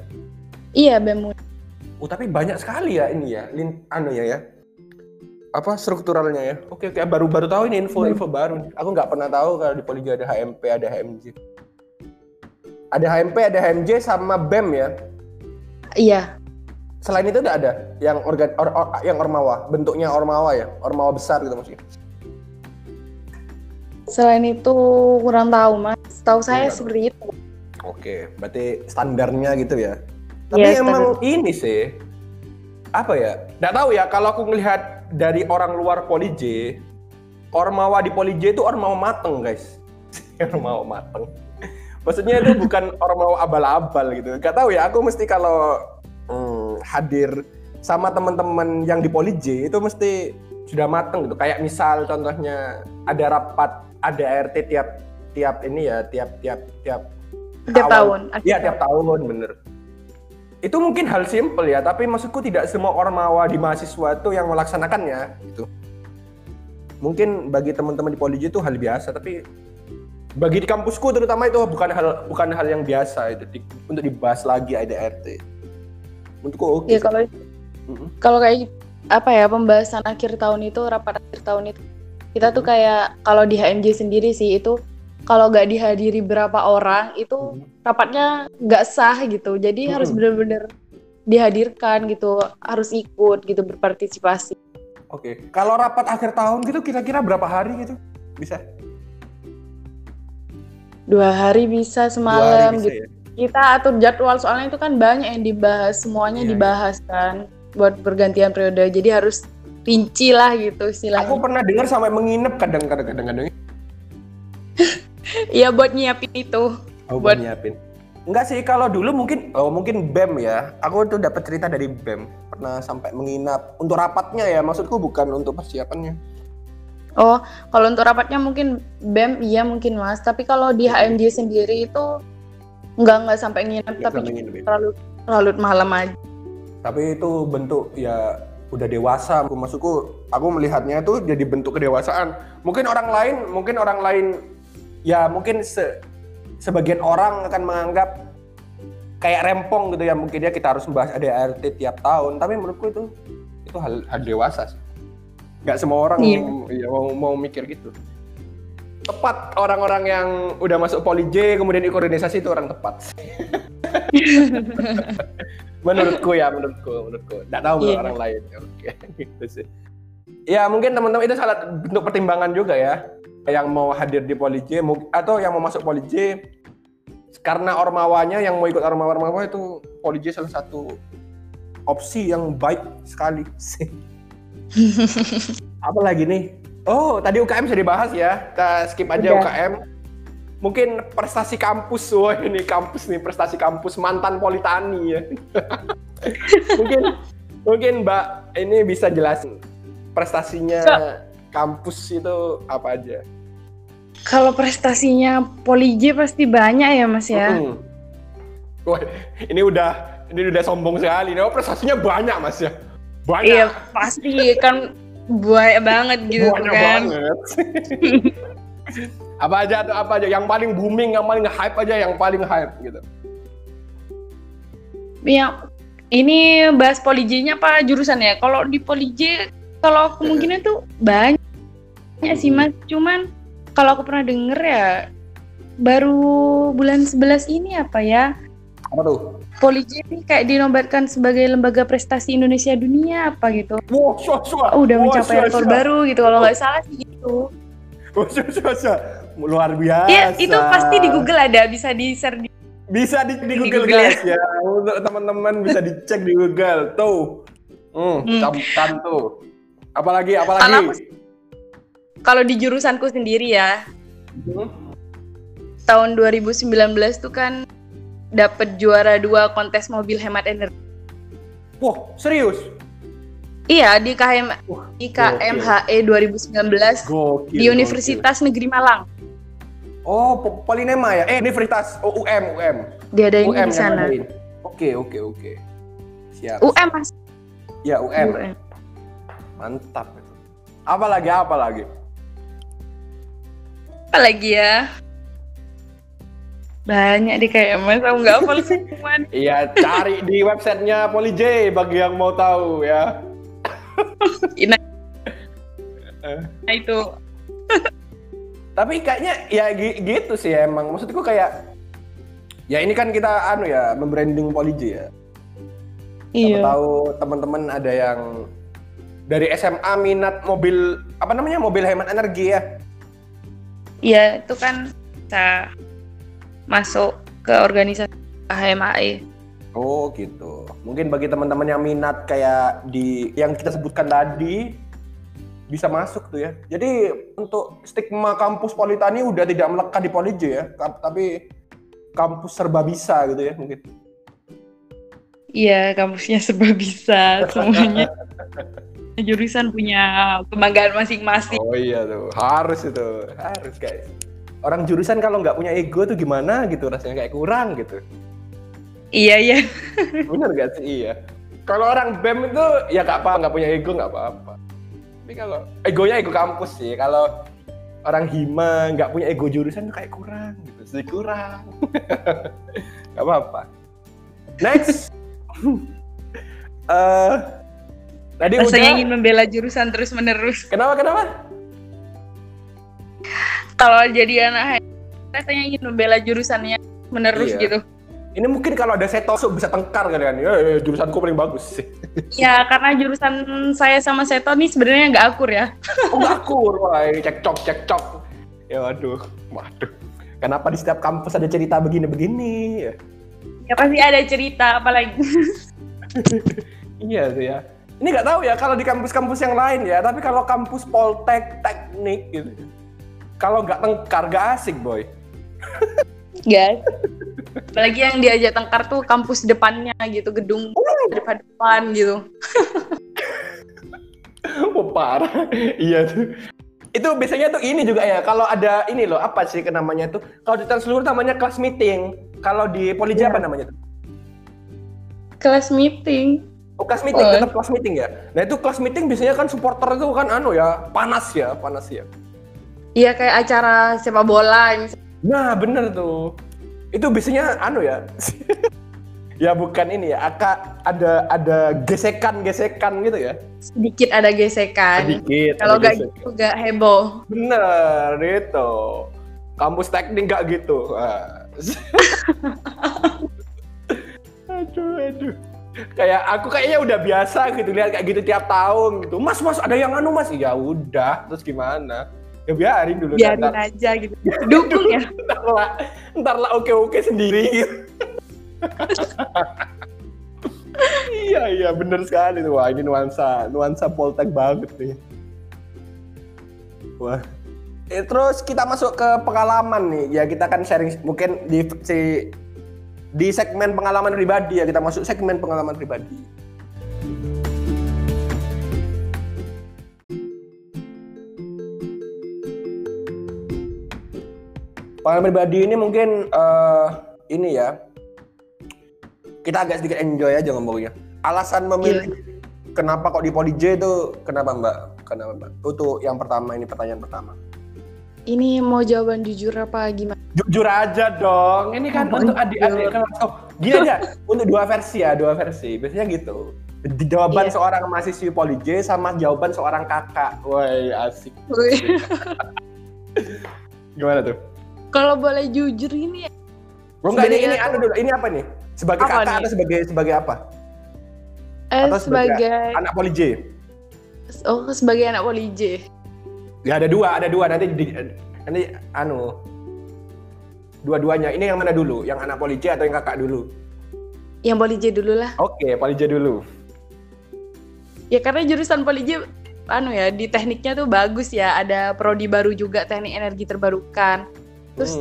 Iya, BEM Unif. Oh, tapi banyak sekali ya ini ya, apa strukturalnya ya? Oke, baru tahu ini info baru. Aku nggak pernah tahu kalau di Polygon ada HMP, ada HMJ. Ada HMP, ada HMJ sama BEM ya? Iya. Selain itu udah ada yang yang ormawa, bentuknya ormawa ya, ormawa besar gitu maksudnya. Selain itu kurang tahu mas, tahu saya seperti itu. Oke, berarti standarnya gitu ya. Tapi ya, emang standar. Ini sih apa ya? Nggak tahu ya. Kalau aku ngelihat dari orang luar Poly J, ormawa di Poly J itu ormawa mateng guys, ormawa mateng. Maksudnya itu bukan ormawa abal-abal gitu. Nggak tahu ya. Aku mesti kalau hadir sama teman-teman yang di Poly J itu mesti sudah mateng gitu. Kayak misal contohnya ada rapat, ada ART tiap tahun, bener. Itu mungkin hal simpel ya, tapi maksudku tidak semua ormawa di mahasiswa itu yang melaksanakannya gitu. Mungkin bagi teman-teman di Poly J itu hal biasa, tapi bagi di kampusku terutama itu bukan hal yang biasa itu untuk dibahas lagi ada ART. Untukku okay. Ya kalau kayak apa ya pembahasan akhir tahun itu rapat akhir tahun itu kita tuh kayak kalau di HMJ sendiri sih itu kalau nggak dihadiri berapa orang itu rapatnya nggak sah gitu jadi harus benar-benar dihadirkan gitu harus ikut gitu berpartisipasi. Oke. Kalau rapat akhir tahun gitu kira-kira berapa hari gitu bisa? 2 hari bisa semalam 2 hari bisa, gitu. Ya? Kita atur jadwal soalnya itu kan banyak yang dibahas semuanya ya, dibahas kan buat pergantian periode jadi harus rinci lah gitu istilahnya. Aku pernah dengar sampai menginap kadang-kadang. Iya buat nyiapin itu. Oh, buat nyiapin. Enggak sih kalau dulu mungkin BEM ya. Aku tuh dapat cerita dari BEM pernah sampai menginap untuk rapatnya ya maksudku bukan untuk persiapannya. Oh kalau untuk rapatnya mungkin BEM iya mungkin mas tapi kalau di HMJ sendiri itu Enggak sampai nginep, tapi terlalu malam aja. Tapi itu bentuk ya udah dewasa. Maksudku, aku melihatnya itu jadi bentuk kedewasaan. Mungkin orang lain, ya mungkin sebagian orang akan menganggap kayak rempong gitu ya. Mungkin ya kita harus membahas ART tiap tahun. Tapi menurutku itu hal dewasa sih. Enggak semua orang mau mikir gitu. Tepat orang-orang yang udah masuk Poly J kemudian ikut organisasi itu orang tepat. menurutku. Nggak tahu menurut orang lain. Oke, gitu sih. Ya mungkin teman-teman itu salah bentuk pertimbangan juga ya, yang mau hadir di Polije atau yang mau masuk Polije, karena ormawanya, yang mau ikut ormawa itu Polije salah satu opsi yang baik sekali sih. Apa lagi nih? Oh, tadi UKM sudah dibahas ya. Kita skip aja UKM. Mungkin prestasi kampus. Wah, ini kampus nih, prestasi kampus mantan Politani ya. mungkin Mbak ini bisa jelasin prestasinya kampus itu apa aja? Kalau prestasinya Polije pasti banyak ya, Mas ya. Wah, ini udah sombong sekali. Oh, prestasinya banyak, Mas ya. Banyak. Iya, pasti kan banyak banget gitu kan. Banget. apa aja yang paling booming, yang paling hype aja, yang paling hype gitu. Ya, ini bahas Polije-nya apa jurusannya? Kalau di Polije, kalau kemungkinan tuh banyak sih Mas, cuman kalau aku pernah denger ya baru bulan 11 ini apa ya? Apa tuh? Polije ini kayak dinobatkan sebagai lembaga prestasi Indonesia dunia apa gitu. Wow, udah mencapai rekor baru gitu kalau nggak salah sih gitu. Luar biasa. Ya, itu pasti di Google ada, bisa di-share di Google guys ya. Untuk teman-teman bisa dicek di Google tuh. Campuran tuh. Apalagi? Kalau di jurusanku sendiri ya. Tahun 2019 tuh kan dapat juara 2 kontes mobil hemat energi. Wah, serius? Iya, di KMHE 2019 gokil, di Universitas Negeri Malang. Oh, Polinema ya? Universitas UM. Diadain di sana. Oke. Siap. UM, Mas. Ya, UM. Mantap itu. Apa lagi ya? Banyak deh kayak Mas, aku nggak hafal semua. Iya, cari di websitenya Polije bagi yang mau tahu ya. Nah itu. Tapi kayaknya ya gitu sih ya, emang. Maksudku kayak ya ini kan kita membranding Polije ya. Iya. Siapa tahu teman-teman ada yang dari SMA minat mobil mobil hemat energi ya. Iya, itu kan bisa masuk ke organisasi HMAE. Oh gitu. Mungkin bagi teman-teman yang minat kayak di yang kita sebutkan tadi bisa masuk tuh ya. Jadi untuk stigma kampus Politani udah tidak melekat di Polije ya, tapi kampus serba bisa gitu ya mungkin. Iya, kampusnya serba bisa semuanya. Jurusan punya kebanggaan masing-masing. Oh iya tuh, harus guys. Orang jurusan kalau nggak punya ego tuh gimana gitu, rasanya kayak kurang gitu. Iya. Bener gak sih? Iya. Kalau orang BEM itu ya gak apa-apa, gak punya ego gak apa-apa. Tapi kalau egonya ego kampus sih. Kalau orang hima gak punya ego jurusan itu kayak kurang gitu. Sedikit kurang. Gak apa-apa. Next. Tadi rasanya ingin membela jurusan terus-menerus. Kenapa? Kalau jadi anak rasanya ingin membela jurusannya menerus gitu. Ini mungkin kalau ada Seto bisa tengkar kan? Jurusanku paling bagus sih. Ya, karena jurusan saya sama Seto nih sebenarnya nggak akur ya. Nggak akur, wah cekcok. Ya waduh. Kenapa di setiap kampus ada cerita begini-begini? Ya pasti ada cerita, apalagi. Iya sih ya. Ini nggak tahu ya kalau di kampus-kampus yang lain ya, tapi kalau kampus Poltek, teknik gitu. Kalau nggak tengkar, nggak asik boy. Guys, apalagi yang diajak tengkar tuh kampus depannya gitu, gedung depan gitu. Parah, iya tuh. Itu biasanya tuh ini juga ya, kalau ada ini loh, apa sih namanya tuh? Kalau di seluruh namanya kelas meeting. Kalau di Polije apa namanya tuh? Kelas meeting. Oh, kelas meeting, tetap kelas meeting ya. Nah itu kelas meeting biasanya kan supporter tuh kan panas ya. Iya kayak acara sepak bola. Nah bener tuh, itu biasanya ya bukan ini ya, ada gesekan gitu ya. Sedikit ada gesekan. Kalau nggak gitu nggak heboh. Bener itu, kampus teknik nggak gitu. Aduh. Kayak aku kayaknya udah biasa gitu lihat kayak gitu tiap tahun gitu. Mas ada yang anu Mas? Ya udah, terus gimana? Ya biarin dulu. Biarin nantar aja gitu. Dukung ya. Entarlah oke-oke sendiri gitu. Iya bener sekali tuh. Wah, ini nuansa Poltek banget nih. Wah. Terus kita masuk ke pengalaman nih. Ya kita kan sharing mungkin di segmen pengalaman pribadi ya. Kita masuk segmen pengalaman pribadi. Pengalaman pribadi ini mungkin ini ya. Kita agak sedikit enjoy aja ngomongnya. Alasan memilih kenapa kok di Polije itu kenapa Mbak? Kenapa Mbak? Itu yang pertama, ini pertanyaan pertama. Ini mau jawaban jujur apa gimana? Jujur aja dong. Ini kan untuk adik-adik kelas. Oh, gini aja. Untuk dua versi. Biasanya gitu. Jawaban seorang mahasiswi Poli J sama jawaban seorang kakak. Woi, asik. Gimana tuh? Kalau boleh jujur ini. Bro, enggak, ini anu dulu. Ini apa nih? Sebagai apa kakak nih? Atau sebagai apa? Atau sebagai anak Poli J. Oh, sebagai anak Poli J. Ya ada dua nanti dua-duanya. Ini yang mana dulu? Yang anak Poli J atau yang kakak dulu? Yang Poli J dulu lah. Oke, Poli J dulu. Ya karena jurusan Poli J di tekniknya tuh bagus ya. Ada prodi baru juga, teknik energi terbarukan. Terus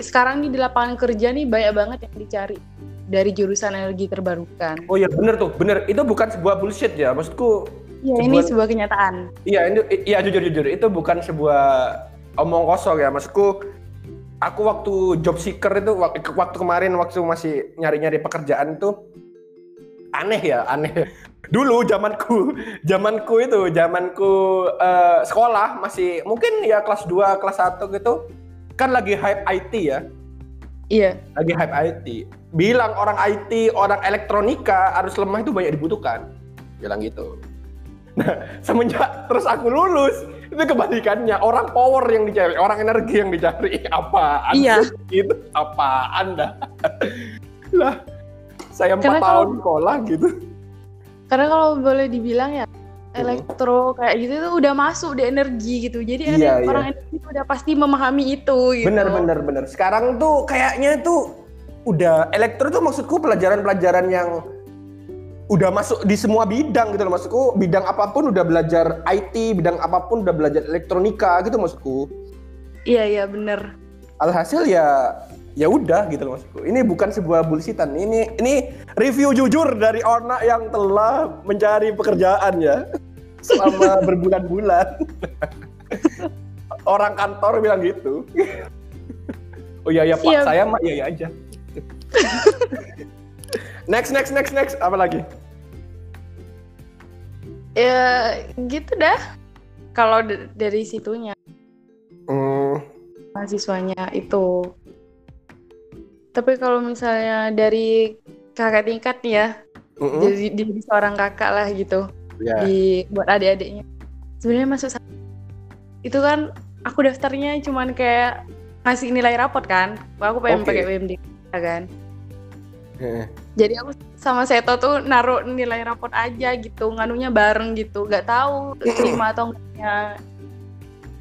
sekarang nih di lapangan kerja nih banyak banget yang dicari dari jurusan energi terbarukan. Oh iya bener tuh, bener. Itu bukan sebuah bullshit ya, maksudku. Ya, ini sebuah kenyataan. Iya, jujur-jujur. Itu bukan sebuah omong kosong ya. Maksudku, aku waktu job seeker itu, waktu kemarin, waktu masih nyari-nyari pekerjaan itu, aneh. Dulu, zamanku sekolah, masih mungkin ya kelas 2, kelas 1 gitu, kan lagi hype IT ya. Iya. Lagi hype IT. Bilang orang IT, orang elektronika, harus lemah itu banyak dibutuhkan. Bilang gitu. Nah, semenjak terus aku lulus, itu kebalikannya, orang power yang dicari, orang energi yang dicari. Apaan? Iya. Itu apaan dah? Lah, saya 4 tahun sekolah gitu. Karena kalau boleh dibilang ya, elektro kayak gitu itu udah masuk di energi gitu. Jadi orang energi itu udah pasti memahami itu gitu. Bener. Sekarang tuh kayaknya itu udah elektro tuh maksudku pelajaran-pelajaran yang udah masuk di semua bidang gitu loh, maksudku bidang apapun udah belajar IT, bidang apapun udah belajar elektronika gitu maksudku. Iya bener. Alhasil ya udah gitu loh maksudku. Ini bukan sebuah bullshitan. Ini review jujur dari anak yang telah mencari pekerjaan ya selama berbulan-bulan. Orang kantor bilang gitu. Oh iya Pak, saya mah iya aja. Next. Apa lagi? Ya, gitu dah. Kalau dari situnya. Mahasiswanya itu. Tapi kalau misalnya dari kakak tingkat ya. Jadi seorang kakak lah gitu. Yeah. Buat adik-adiknya. Sebenarnya masuk itu kan aku daftarnya cuman kayak ngasih nilai rapot kan. Aku pengen pakai BMD kan. Jadi aku sama Seto tuh naruh nilai rapot aja gitu, nganunya bareng gitu, nggak tahu terima atau enggaknya.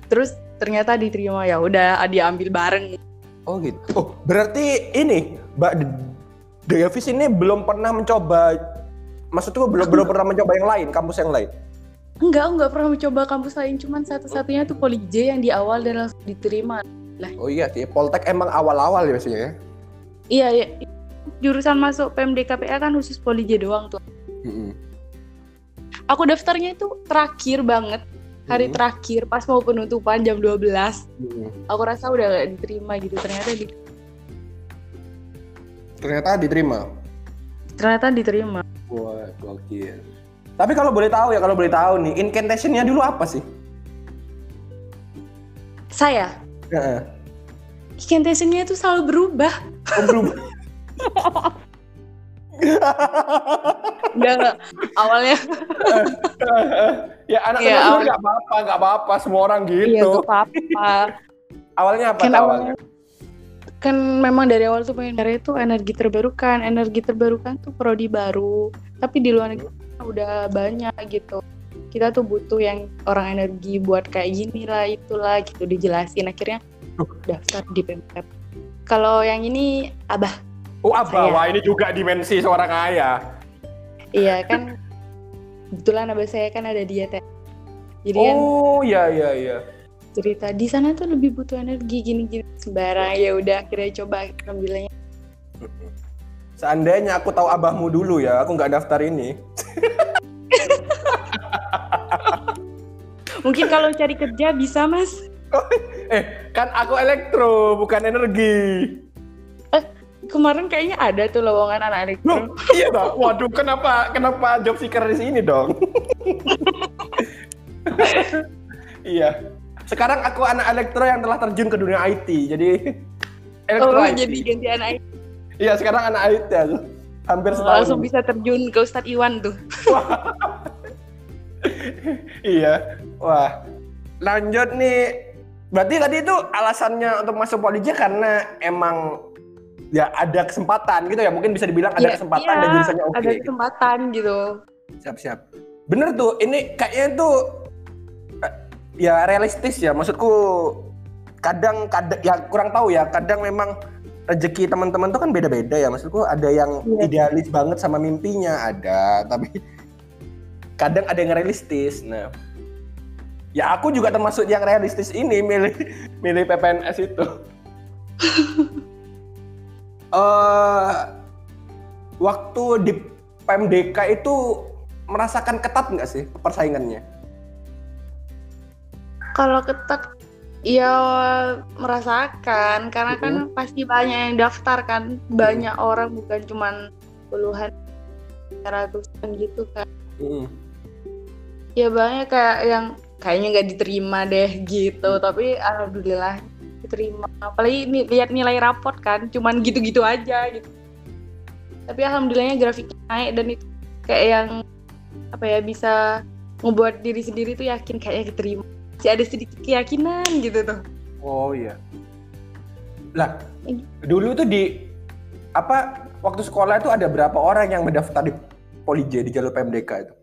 Terus ternyata diterima, ya udah dia ambil bareng. Oh gitu. Oh berarti ini Mbak Davis ini belum pernah mencoba, maksudku belum pernah mencoba yang lain, kampus yang lain? Enggak pernah mencoba kampus lain, cuman satu-satunya tuh Poli J yang di awal dan langsung diterima lah. Oh iya sih, Poltek emang awal-awal ya biasanya ya? Iya. Jurusan masuk PMDKPA kan khusus Poli J doang tuh. Aku daftarnya itu terakhir banget, hari terakhir pas mau penutupan jam 12. Aku rasa udah gak diterima gitu, ternyata diterima. Wah, gokil. Tapi kalau boleh tahu nih, incantation-nya dulu apa sih? Saya? Incantation-nya itu selalu berubah. Enggak awalnya. Ya anak-anak dulu enggak apa-apa, semua orang gitu. Iya, enggak apa-apa. Awalnya apa? Awalnya kan memang dari awal tuh pengen cari itu energi terbarukan tuh prodi baru, tapi di luar negeri udah banyak gitu. Kita tuh butuh yang orang energi buat kayak gini lah, itulah gitu, dijelasin. Akhirnya daftar di PMPP. Kalau yang ini Abah. Oh Abah, saya. Wah ini juga dimensi seorang ayah. Iya kan, kebetulan Abah saya kan ada diet. Jadi oh kan, iya. Cerita di sana tuh lebih butuh energi gini-gini sembarang. Ya udah akhirnya coba ambilnya. Seandainya aku tahu abahmu dulu ya, aku nggak daftar ini. Mungkin kalau cari kerja bisa, Mas. Kan aku elektro, bukan energi. Kemarin kayaknya ada tuh lowongan anak elektro. Iya, Bang. Waduh, kenapa job seeker di sini dong? Iya. Sekarang aku anak elektro yang telah terjun ke dunia IT. Jadi elektro IT. Jadi ganti anak IT. Iya, sekarang anak IT aku. Hampir setahun. Langsung bisa terjun ke Ustadz Iwan tuh. Iya, wah. Lanjut nih, berarti tadi itu alasannya untuk masuk Polija karena emang ya ada kesempatan gitu ya, mungkin bisa dibilang ada kesempatan dan jurusannya oke. Ada kesempatan gitu. Siap. Bener tuh, ini kayaknya tuh ya realistis ya. Maksudku kadang ya kurang tahu ya. Kadang memang rezeki teman-teman tuh kan beda-beda ya. Maksudku ada yang idealis banget sama mimpinya ada, tapi kadang ada yang realistis. Nah, ya aku juga termasuk yang realistis ini, milih PPNS itu. Waktu di PMDK itu merasakan ketat nggak sih persaingannya? Kalau ketat, ya merasakan, karena kan pasti banyak yang daftar kan, banyak orang, bukan cuma puluhan, ratusan gitu kan. Ya banyak kayak yang kayaknya nggak diterima deh gitu, tapi alhamdulillah diterima. Apalagi lihat nilai raport kan, cuman gitu-gitu aja gitu. Tapi alhamdulillahnya grafiknya naik, dan itu kayak yang apa ya, bisa ngebuat diri sendiri tuh yakin kayaknya diterima. Masih ada sedikit keyakinan gitu tuh. Oh iya. Lah, dulu tuh di apa waktu sekolah itu ada berapa orang yang mendaftar di Polija di jalur PMDK itu?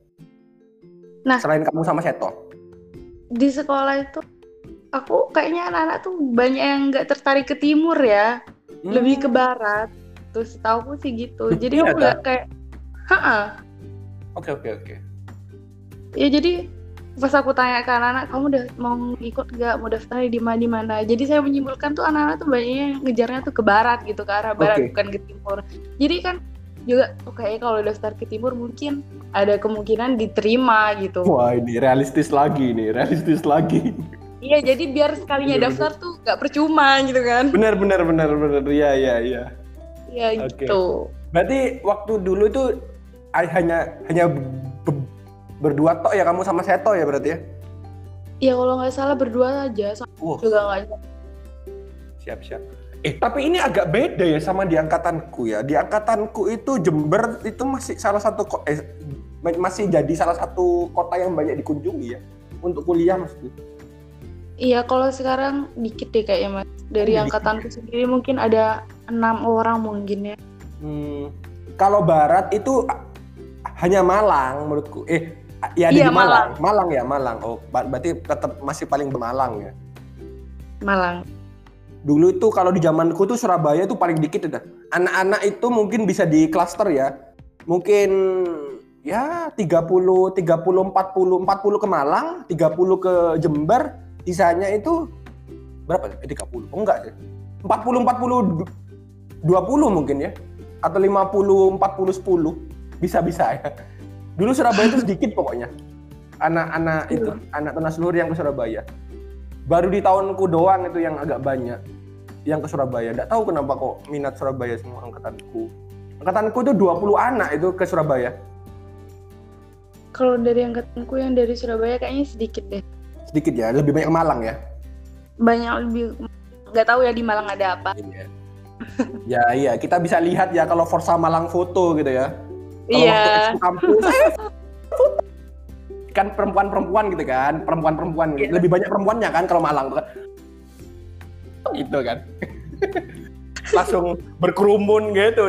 Nah, selain kamu sama Seto? Di sekolah itu, aku kayaknya anak-anak tuh banyak yang nggak tertarik ke timur ya, lebih ke barat. Terus tahu sih gitu. Jadi aku nggak kayak, Oke. Ya jadi pas aku tanya ke anak-anak, kamu udah mau ikut nggak, mau daftar di mana? Jadi saya menyimpulkan tuh anak-anak tuh banyak yang ngejarnya tuh ke barat gitu, ke arah barat, bukan ke timur. Jadi kan juga kayaknya kalau daftar ke timur mungkin ada kemungkinan diterima gitu. Wah ini realistis lagi. Iya jadi biar sekalinya daftar tuh gak percuma gitu kan. Benar. Iya. Iya gitu. Berarti waktu dulu itu hanya berdua tok ya, kamu sama Seto ya berarti ya? Iya kalau gak salah berdua aja, juga gak ada. Siap. Tapi ini agak beda ya sama di angkatanku ya. Di angkatanku itu Jember itu masih jadi salah satu kota yang banyak dikunjungi ya untuk kuliah maksudnya. Iya, kalau sekarang dikit deh kayaknya Mas. Dari angkatanku sendiri mungkin ada 6 orang mungkin ya. Kalau barat itu hanya Malang menurutku. Ya ada di Malang. Malang. Oh, berarti tetap masih paling Malang ya. Malang. Dulu itu kalau di zamanku tuh Surabaya tuh paling dikit udah. Anak-anak itu mungkin bisa di klaster ya. Mungkin ya 30, 40 ke Malang, 30 ke Jember, sisanya itu berapa? 30. Oh enggak sih. 40 20 mungkin ya. Atau 50 40 10. Bisa ya. Dulu Surabaya itu sedikit pokoknya. Anak-anak itu, anak tanah seluruh yang ke Surabaya. Baru di tahunku doang itu yang agak banyak yang ke Surabaya. Nggak tahu kenapa kok minat Surabaya semua angkatanku. Angkatanku itu 20 anak itu ke Surabaya. Kalau dari angkatanku yang dari Surabaya kayaknya sedikit deh. Sedikit ya, lebih banyak ke Malang ya? Banyak lebih, nggak tahu ya di Malang ada apa. Ya iya, kita bisa lihat ya kalau Forsa Malang foto gitu ya. Iya. Kalau waktu ekskul kampus. Kan perempuan-perempuan gitu kan, lebih banyak perempuannya kan kalau Malang tuh kan, gitu kan. langsung berkerumun gitu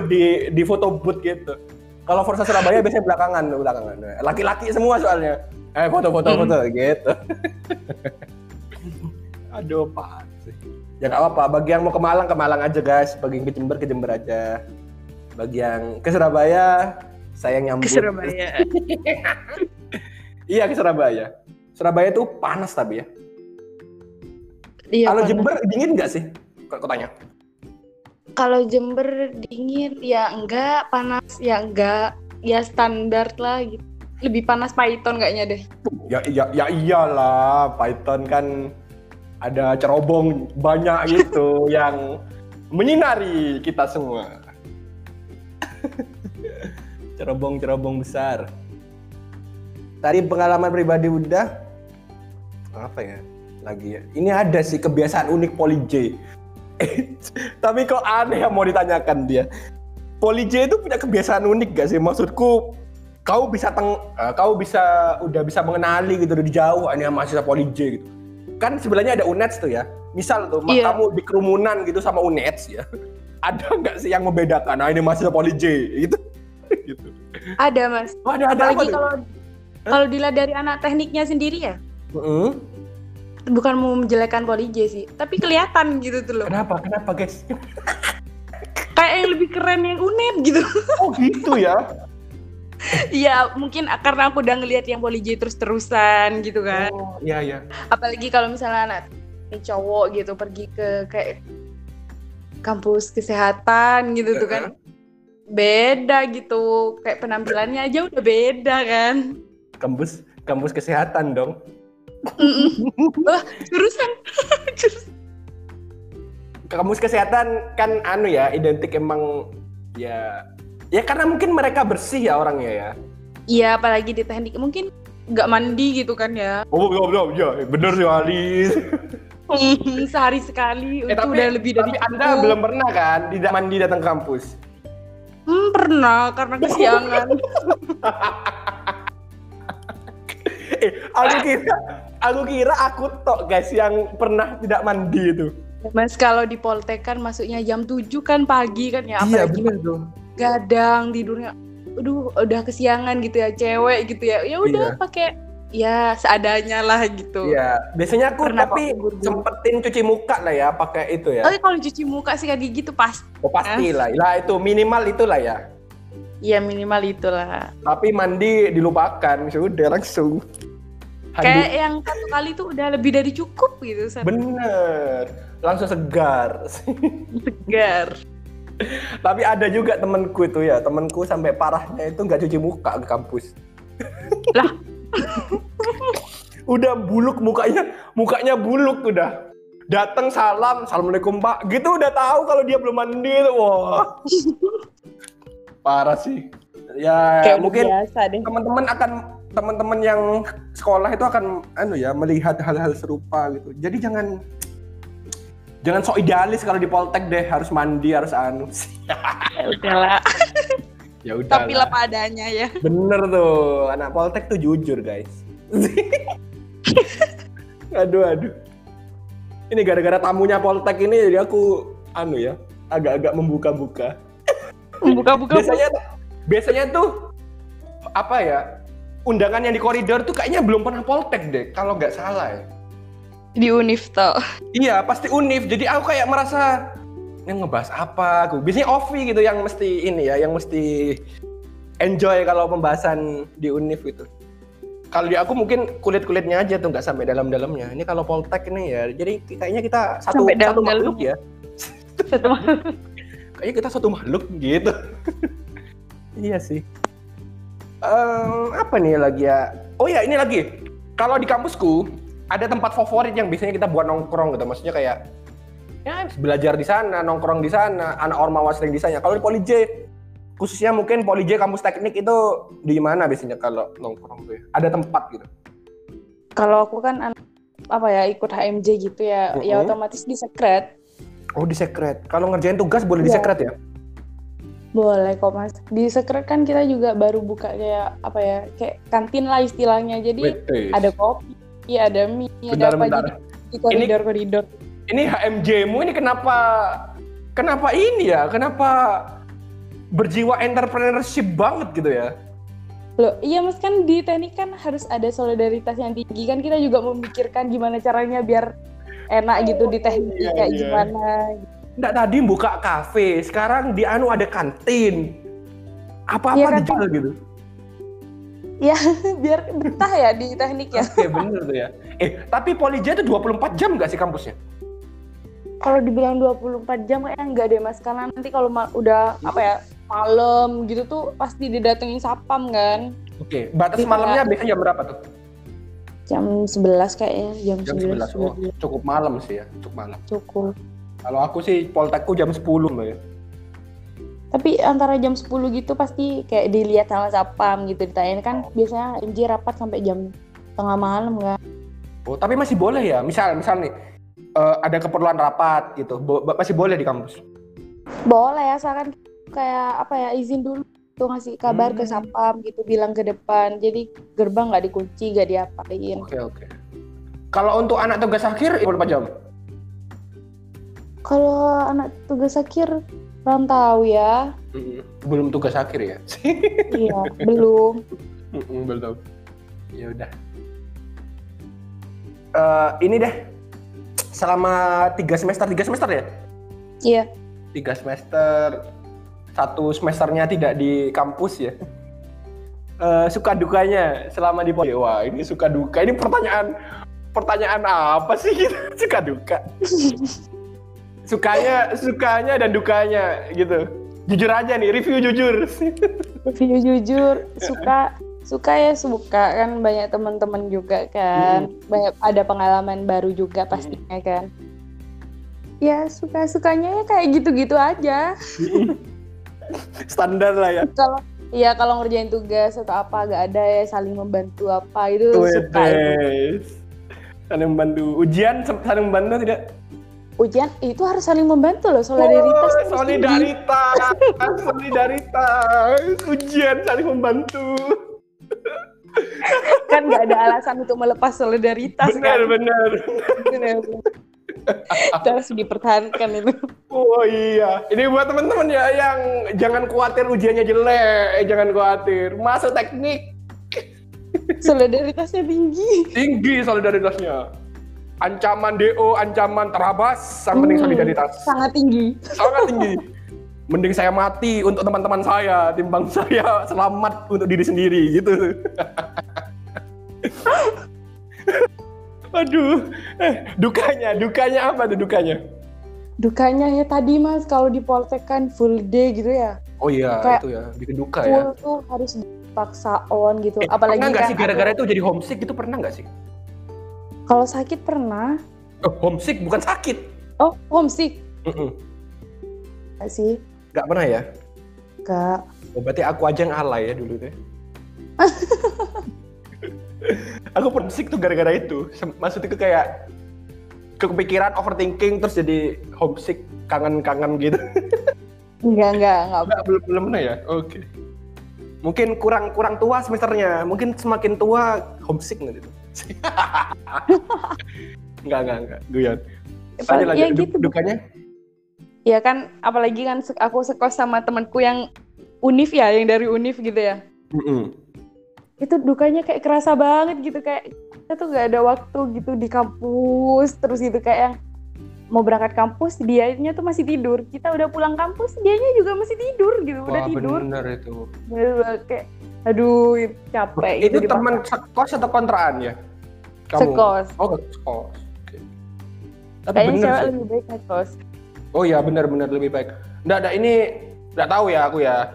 di foto booth gitu. Kalau Forza Surabaya biasanya belakangan. Laki-laki semua soalnya. Foto gitu. Aduh, apaan sih. Ya enggak apa-apa, bagi yang mau ke Malang aja guys. Bagi yang ke Jember aja. Bagi yang ke Surabaya, saya nyambut. Ke Surabaya. Iya, ke Surabaya. Surabaya tuh panas tapi ya. Iya, kalau Jember dingin enggak sih? Kok tanya. Kalau Jember dingin ya enggak, panas ya enggak, ya standar lah gitu. Lebih panas Python kayaknya deh. Ya iyalah, Python kan ada cerobong banyak gitu yang menyinari kita semua. Cerobong-cerobong besar. Tadi pengalaman pribadi udah apa ya? Lagi ya. Ini ada sih kebiasaan unik Poli J. Tapi kok aneh yang mau ditanyakan dia. Poli J itu punya kebiasaan unik gak sih? Maksudku kau bisa mengenali gitu dari jauh ini mahasiswa Poli J gitu. Kan sebelahnya ada UNEDS tuh ya. Misal tuh kamu di kerumunan gitu sama UNEDS ya. Ada enggak sih yang membedakan? Nah, ini mahasiswa Poli J gitu. Gitu. Ada, Mas. Oh, ada lagi kalau dilihat dari anak tekniknya sendiri ya? Heeh. Bukan mau menjelekan Poli J sih, tapi kelihatan gitu tuh loh. Kenapa guys? Kayak yang lebih keren yang UNED gitu. Oh gitu ya? Iya, mungkin karena aku udah ngelihat yang Poli J terus-terusan gitu kan. Oh iya. Apalagi kalau misalnya anak cowok gitu pergi ke kayak kampus kesehatan gitu tuh kan. Beda gitu, kayak penampilannya aja udah beda kan. Kampus kesehatan dong. Jurusan. Kamus kesehatan kan identik emang ya karena mungkin mereka bersih ya orangnya ya. Iya, apalagi di teknik mungkin nggak mandi gitu kan ya. Oh belum ya, bener sih Ali. Sehari sekali itu udah lebih dari. Tapi Anda belum pernah kan tidak mandi datang ke kampus? Pernah karena kesiangan. Aku kira aku tok guys yang pernah tidak mandi itu. Mas kalau di Poltek kan masuknya jam 7 kan pagi kan ya, apalagi iya, gadang tidurnya. Aduh, udah kesiangan gitu ya, cewek gitu ya. Ya udah pakai ya seadanya lah gitu. Iya, biasanya aku pernah, tapi sempetin cuci muka lah ya, pakai itu ya. Tapi kalau cuci muka sikat gigi tuh pasti. Oh, pastilah. Lah itu minimal itulah ya. Iya minimal itulah. Tapi mandi dilupakan, sudah langsung. Kayak yang satu kali tuh udah lebih dari cukup gitu. Bener, langsung segar. Segar. Tapi ada juga temanku sampai parahnya itu nggak cuci muka ke kampus. Lah, udah buluk mukanya buluk udah. Datang assalamualaikum Pak, gitu udah tahu kalau dia belum mandi tuh. Wah. Parah sih. Ya kayak mungkin teman-teman yang sekolah itu akan melihat hal-hal serupa gitu. Jadi jangan sok idealis kalau di Poltek deh, harus mandi, harus Ya udahlah. Tapi lah padanya ya. Bener tuh, anak Poltek tuh jujur, guys. Aduh. Ini gara-gara tamunya Poltek ini jadi aku agak-agak membuka-buka. Biasanya tuh apa ya, undangan yang di koridor tuh kayaknya belum pernah Poltek deh kalau nggak salah ya. Di Unif toh. Iya pasti Unif, jadi aku kayak merasa ini ngebahas apa aku. Biasanya Ovi gitu yang mesti yang mesti enjoy kalau pembahasan di Unif gitu. Kalau di aku mungkin kulitnya aja tuh nggak sampai dalam-dalamnya. Ini kalau Poltek ini ya, jadi kayaknya kita satu makhluk ya. Satu makhluk. Kayaknya kita satu makhluk gitu. Iya sih. Apa nih lagi ya? Oh ya, ini lagi. Kalau di kampusku ada tempat favorit yang biasanya kita buat nongkrong gitu. Maksudnya kayak belajar di sana, nongkrong di sana, anak ormawa sering di sana. Kalau di Poli J, khususnya mungkin Poli J kampus teknik itu di mana biasanya kalau nongkrong tuh? Ada tempat gitu. Kalau aku kan ikut HMJ gitu ya, ya otomatis di sekret. Oh, di sekret. Kalau ngerjain tugas boleh di sekret ya? Boleh kok, Mas. Di sekret kan kita juga baru buka kayak kantin lah istilahnya. Jadi ada kopi, ada mie, ada apa aja di koridor-koridor. Ini HMJ-mu ini kenapa Kenapa ini ya? Kenapa berjiwa entrepreneurship banget gitu ya? Loh, iya Mas, kan di teknik kan harus ada solidaritas yang tinggi kan, kita juga memikirkan gimana caranya biar enak gitu di teknik, iya, kayak iya. Gimana. Nggak, tadi buka kafe, sekarang di anu ada kantin. Apa-apa ya, dijual gitu. Ya, biar betah ya di teknik ya. Oke, bener tuh ya. Tapi Polija itu 24 jam nggak sih kampusnya? Kalau dibilang 24 jam kayaknya enggak deh Mas, karena nanti kalau udah apa ya, malam gitu tuh pasti didatengin sapam kan. Oke, batas jadi malamnya biasanya jam berapa tuh? Jam 11 kayaknya, jam 11. Oh, cukup malam sih ya, cukup malam. Cukup. Kalau aku sih poltekku jam 10 loh ya. Tapi antara jam 10 gitu pasti kayak dilihat sama sapam gitu, ditanyain kan biasanya MJ rapat sampai jam tengah malam kan. Oh, tapi masih boleh ya. Misal nih ada keperluan rapat gitu, masih boleh di kampus? Boleh, asalkan kayak apa ya, izin dulu tuh, ngasih kabar ke sapam gitu, bilang ke depan, jadi gerbang nggak dikunci, nggak diapain. Oke. Kalau untuk anak tugas akhir, berapa jam? Kalau anak tugas akhir, kurang tahu ya. Belum tugas akhir ya? Iya, belum. Belum. Ya udah. Ini deh. Selama 3 semester ya? Iya. 3 semester, 1 semesternya tidak di kampus ya? Suka dukanya selama di Polija. Wah, ini suka duka, ini pertanyaan apa sih gitu? Suka duka. Sukanya dan dukanya gitu. Jujur aja nih, review jujur. Review jujur, suka kan, banyak teman-teman juga kan, banyak ada pengalaman baru juga pastinya kan. Ya sukanya kayak gitu-gitu aja. Standar lah ya. Kalau ngerjain tugas atau apa gak ada ya, saling membantu apa itu suka. Saling membantu. Ujian saling membantu tidak? Ujian itu harus saling membantu loh, solidaritas. Ujian saling membantu. Kan nggak ada alasan untuk melepas solidaritas. Benar. Itu harus dipertahankan itu. Oh iya, ini buat teman-teman ya yang jangan khawatir ujiannya jelek, jangan khawatir, masuk teknik. Solidaritasnya tinggi solidaritasnya. Ancaman DO, ancaman terabas, yang penting solidaritas. Sangat tinggi. Mending saya mati untuk teman-teman saya, timbang saya selamat untuk diri sendiri, gitu. Aduh, dukanya apa tuh dukanya? Dukanya ya tadi Mas, kalau di Poltek kan full day gitu ya. Oh iya, kayak itu ya, bikin duka full ya. Full tuh harus dipaksa on gitu. Apalagi pernah nggak sih gara-gara itu jadi homesick gitu, pernah nggak sih? Kalau sakit pernah. Oh, homesick bukan sakit. Oh, homesick. Nggak sih? Nggak pernah ya? Nggak. Oh, berarti aku aja yang alay ya dulu deh. Aku homesick tuh gara-gara itu. Maksudnya itu kayak kepikiran, overthinking, terus jadi homesick, kangen-kangen gitu. Enggak. Belum pernah ya? Oke. Mungkin kurang tua semesternya. Mungkin semakin tua homesick nggak gitu. Enggak. Guyon. Lanjut ya, gitu. Dukanya? Ya kan, apalagi kan aku sekos sama temanku yang Unif ya, yang dari Unif gitu ya. Itu dukanya kayak kerasa banget gitu, kayak kita tuh gak ada waktu gitu di kampus, terus gitu kayak yang mau berangkat kampus, dianya tuh masih tidur, kita udah pulang kampus, dianya juga masih tidur gitu. Wah, udah tidur. Wah bener itu. Bener, kayak aduh capek. Itu gitu, teman sekos atau kontraan ya? Kamu? Sekos. Oh sekos. Okay. Tapi kayaknya cewek sih lebih baik sekos. Oh ya benar-benar lebih baik. Nggak ini nggak tahu ya aku ya.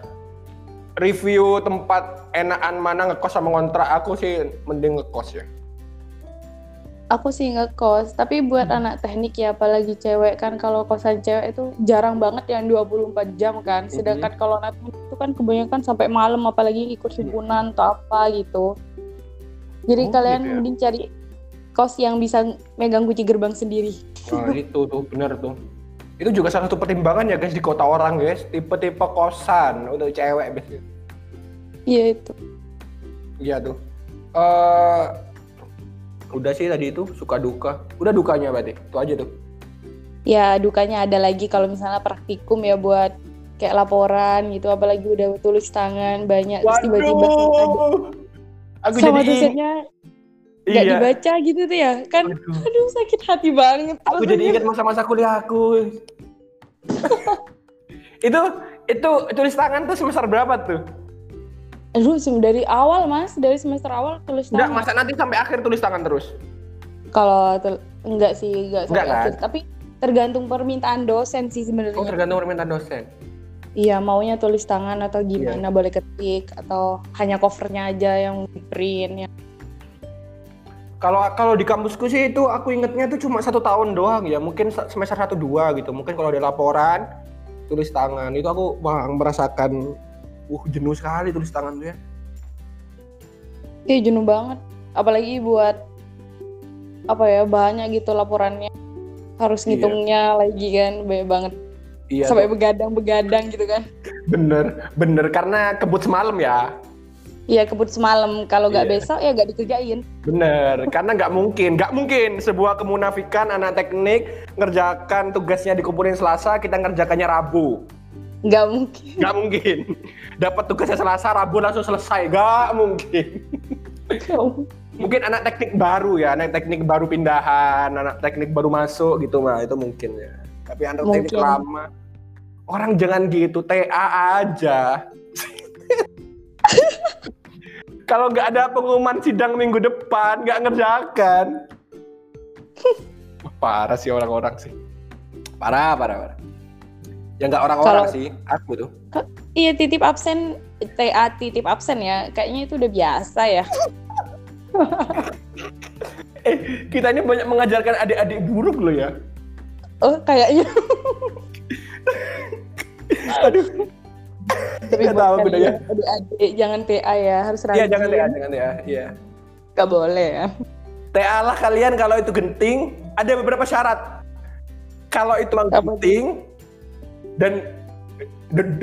Review tempat enakan mana ngekos sama ngontrak, aku sih mending ngekos ya. Aku sih ngekos, tapi buat anak teknik ya, apalagi cewek kan, kalau kosan cewek itu jarang banget yang 24 jam kan. Sedangkan kalau anak teknik itu kan kebanyakan sampai malam, apalagi ikut himpunan atau apa gitu. Jadi kalian gitu ya, mending cari kos yang bisa megang kunci gerbang sendiri. Nah, itu tuh benar tuh. Itu juga salah satu pertimbangan ya guys di kota orang guys, tipe-tipe kosan untuk cewek biasanya. Iya itu. Iya tuh. Udah sih tadi itu suka duka. Udah dukanya berarti itu aja tuh. ya dukanya ada lagi kalau misalnya praktikum ya buat kayak laporan gitu, apalagi udah tulis tangan banyak. Waduh, terus tiba-tiba aku sama dosennya nggak dibaca gitu tuh ya kan. Aduh sakit hati banget. Aku rasanya jadi ingat masa-masa kuliah aku. itu tulis tangan tuh semester berapa tuh? Aduh, dari awal mas, dari semester awal tulis tangan. Enggak, masa nanti sampai akhir tulis tangan terus? Kalau enggak sih, enggak sampai akhir. Kan? Tapi tergantung permintaan dosen sih sebenarnya. Oh, tergantung permintaan dosen. Iya, maunya tulis tangan atau gimana, yeah. Boleh ketik atau hanya covernya aja yang di-print ya. Kalau di kampusku sih itu aku ingetnya itu cuma 1 tahun doang ya, mungkin semester 1 2 gitu. Mungkin kalau ada laporan tulis tangan itu aku merasakan jenuh sekali tulis tangan tuh ya. Iya jenuh banget. Apalagi buat banyak gitu laporannya. Harus ngitungnya lagi kan, banyak banget. Iya, sampai begadang-begadang gitu kan. Bener karena kebut semalam ya. Iya kebut semalam. Kalau nggak besok ya nggak dikerjain. Bener karena nggak mungkin sebuah kemunafikan anak teknik ngerjakan tugasnya dikumpulin Selasa, kita ngerjakannya Rabu. Gak mungkin. Dapat tugasnya Selasa, Rabu langsung selesai. Gak mungkin. Mungkin anak teknik baru ya, anak teknik baru pindahan, anak teknik baru masuk gitu mah, itu mungkin ya. Tapi anak teknik lama, orang jangan gitu, TA aja. Kalau gak ada pengumuman sidang minggu depan, gak ngerjakan. Parah sih orang-orang sih. Parah. Ya nggak orang-orang sih, aku tuh. Iya titip absen, TA titip absen ya, kayaknya itu udah biasa ya. Kita ini banyak mengajarkan adik-adik buruk loh ya. Oh kayaknya. Aduh. Tapi nggak tahu bedanya. Adik-adik jangan TA ya, harus rajin. Iya jangan TA, iya. Nggak boleh ya. TA lah kalian kalau itu genting, ada beberapa syarat. Kalau itu genting. Dan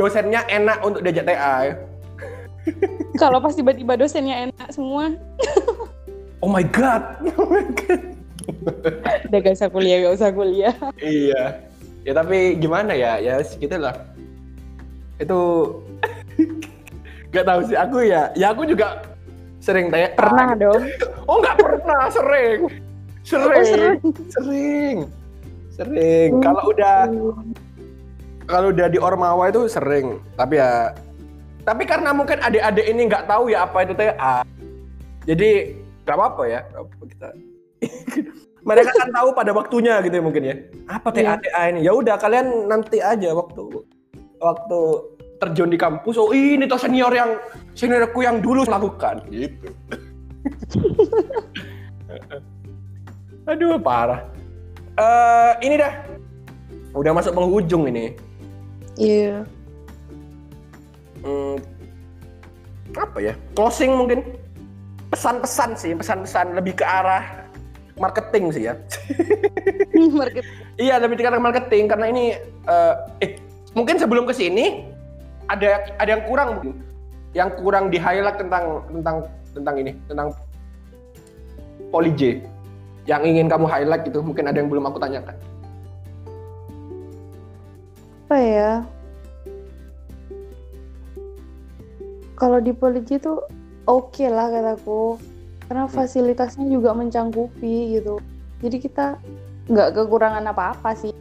dosennya enak untuk diajak TA ya. Kalau pas tiba-tiba dosennya enak semua. Oh my god. Udah gak usah kuliah. Iya. Ya tapi gimana ya, ya segitu lah. Itu gak tahu sih aku ya. Ya aku juga sering TA. Pernah dong. Oh gak pernah, sering. Kalau udah di Ormawa itu sering, tapi karena mungkin adik-adik ini nggak tahu ya apa itu TA, jadi nggak apa-apa kita. Mereka kan tahu pada waktunya gitu ya mungkin ya. Apa TA ini? Ya udah kalian nanti aja waktu terjun di kampus. Oh ini toh seniorku yang dulu lakukan gitu. Aduh parah. Ini dah udah masuk penghujung ini. Iya. Apa ya? Closing mungkin. Pesan-pesan lebih ke arah marketing sih ya. Marketing. Iya, lebih ke arah marketing karena ini mungkin sebelum ke sini ada yang kurang mungkin. Yang kurang di-highlight tentang ini, tentang Poly J. Yang ingin kamu highlight gitu, mungkin ada yang belum aku tanyakan. Apa ya? Kalau di Poly J tuh oke lah kataku, karena fasilitasnya juga mencangkupi gitu. Jadi kita nggak kekurangan apa-apa sih.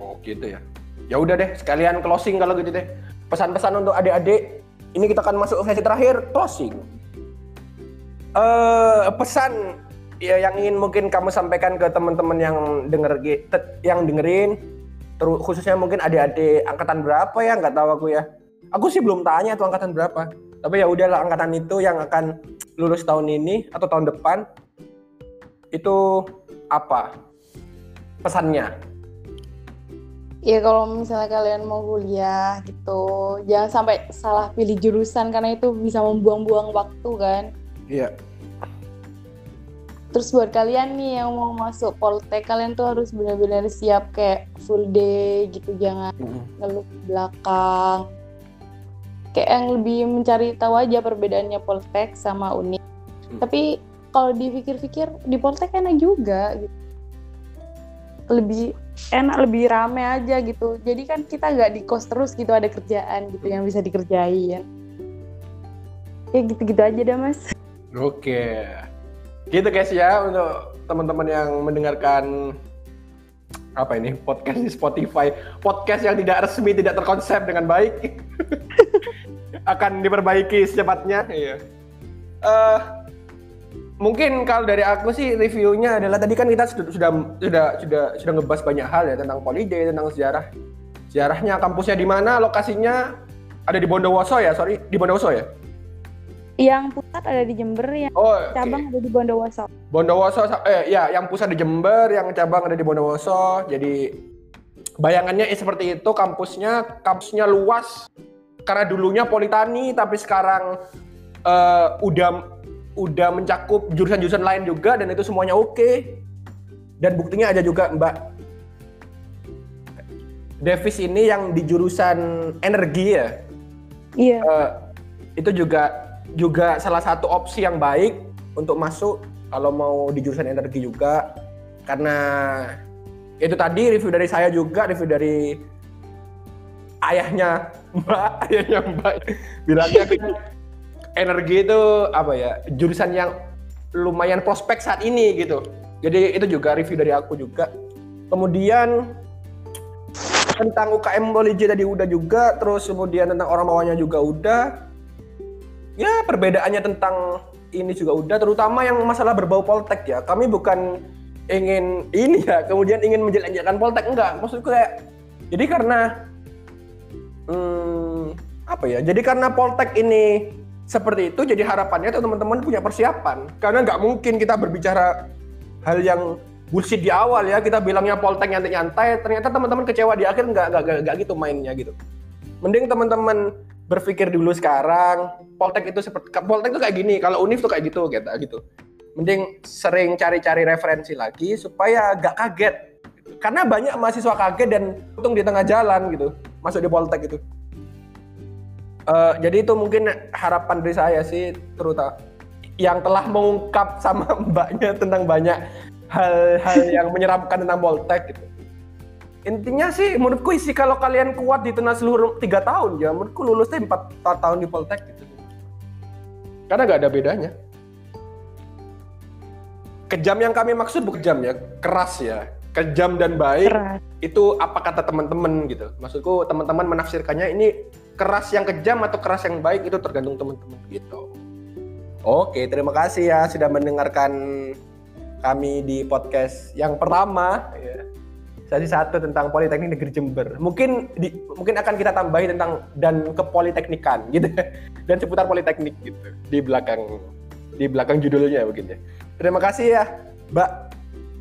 Oh gitu ya. Ya udah deh, sekalian closing kalau gitu deh. Pesan-pesan untuk adik-adik. Ini kita akan masuk sesi terakhir, closing. Pesan ya yang ingin mungkin kamu sampaikan ke teman-teman yang dengerin. Terus khususnya mungkin adik-adik angkatan berapa ya, nggak tahu aku ya. Aku sih belum tanya tuh angkatan berapa. Tapi ya udahlah angkatan itu yang akan lulus tahun ini atau tahun depan itu apa pesannya? Ya kalau misalnya kalian mau kuliah gitu, jangan sampai salah pilih jurusan karena itu bisa membuang-buang waktu kan. Iya. Terus buat kalian nih yang mau masuk Poltek, kalian tuh harus benar-benar siap kayak full day gitu, jangan ngeluh belakang. Kayak yang lebih mencari tahu aja perbedaannya Poltek sama Uni. Tapi kalau dipikir-pikir di Poltek enak juga gitu. lebih enak, lebih rame aja gitu. Jadi kan kita nggak di kos terus gitu, ada kerjaan gitu yang bisa dikerjain. Ya gitu-gitu aja dah, Mas. Oke. Gitu guys ya, untuk teman-teman yang mendengarkan apa ini, podcast di Spotify, podcast yang tidak resmi, tidak terkonsep dengan baik. Akan diperbaiki secepatnya. Iya. Mungkin kalau dari aku sih reviewnya adalah tadi kan kita sudah ngebahas banyak hal ya tentang Polyday, tentang sejarahnya, kampusnya di mana, lokasinya ada di Bondowoso ya, sorry, di Bondowoso ya. Yang pusat ada di Jember, yang cabang ada di Bondowoso. Bondowoso, yang pusat di Jember, yang cabang ada di Bondowoso. Jadi bayangannya seperti itu kampusnya luas karena dulunya Politani tapi sekarang udah mencakup jurusan-jurusan lain juga, dan itu semuanya oke. Dan buktinya ada juga Mbak Davis ini yang di jurusan energi ya. Iya. Itu juga salah satu opsi yang baik untuk masuk kalau mau di jurusan energi juga. Karena itu tadi review dari saya juga, review dari ayahnya Mbak bilangnya energi itu apa ya, jurusan yang lumayan prospek saat ini gitu. Jadi itu juga review dari aku juga. Kemudian tentang UKM Polije tadi udah juga, terus kemudian tentang orang bawahnya juga udah. Ya perbedaannya tentang ini juga udah, terutama yang masalah berbau Poltek ya. Kami bukan ingin ini ya, kemudian ingin menjelek-jelekkan Poltek, enggak. Maksudku kayak, jadi karena karena Poltek ini seperti itu, jadi harapannya tuh teman-teman punya persiapan. Karena nggak mungkin kita berbicara hal yang bullshit di awal ya, kita bilangnya Poltek nyantai-nyantai, ternyata teman-teman kecewa di akhir, nggak gitu mainnya gitu. Mending teman-teman berpikir dulu sekarang, Poltek itu kayak gini, kalau Univ tuh kayak gitu. Mending sering cari-cari referensi lagi, supaya nggak kaget. Karena banyak mahasiswa kaget dan untung di tengah jalan gitu, masuk di Poltek itu. Jadi itu mungkin harapan dari saya sih, terutama yang telah mengungkap sama mbaknya tentang banyak hal-hal yang menyeramkan tentang Poltek gitu. Intinya sih menurutku sih kalau kalian kuat di Tunas Luhur 3 tahun ya, menurutku lulusnya 4 tahun di Poltek gitu. Karena nggak ada bedanya. Kejam yang kami maksud bukan kejam ya, keras ya. Kejam dan baik keras. Itu apa kata teman-teman gitu. Maksudku teman-teman menafsirkannya ini keras yang kejam atau keras yang baik, itu tergantung teman-teman gitu. Oke, terima kasih ya sudah mendengarkan kami di podcast yang pertama ya, sesi 1 tentang Politeknik Negeri Jember. Mungkin akan kita tambahi tentang dan kepoliteknikan gitu, dan seputar politeknik gitu di belakang judulnya begitu. Terima kasih ya Mbak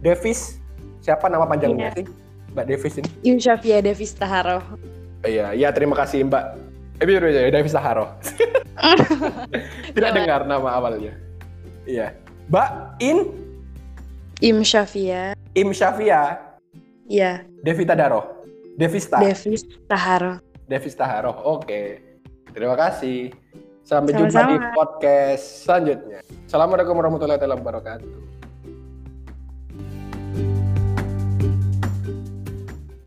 Davis, siapa nama panjangnya sih Mbak Davis ini? Yunsyafia Davis Taharoh. Iya, terima kasih Mbak Davis Taharoh. Tidak dengar nama awalnya. Iya. Mbak Im Syafia. Iya. Davis Taharoh. Oke. Terima kasih. Sampai jumpa di podcast selanjutnya. Assalamualaikum warahmatullahi wabarakatuh.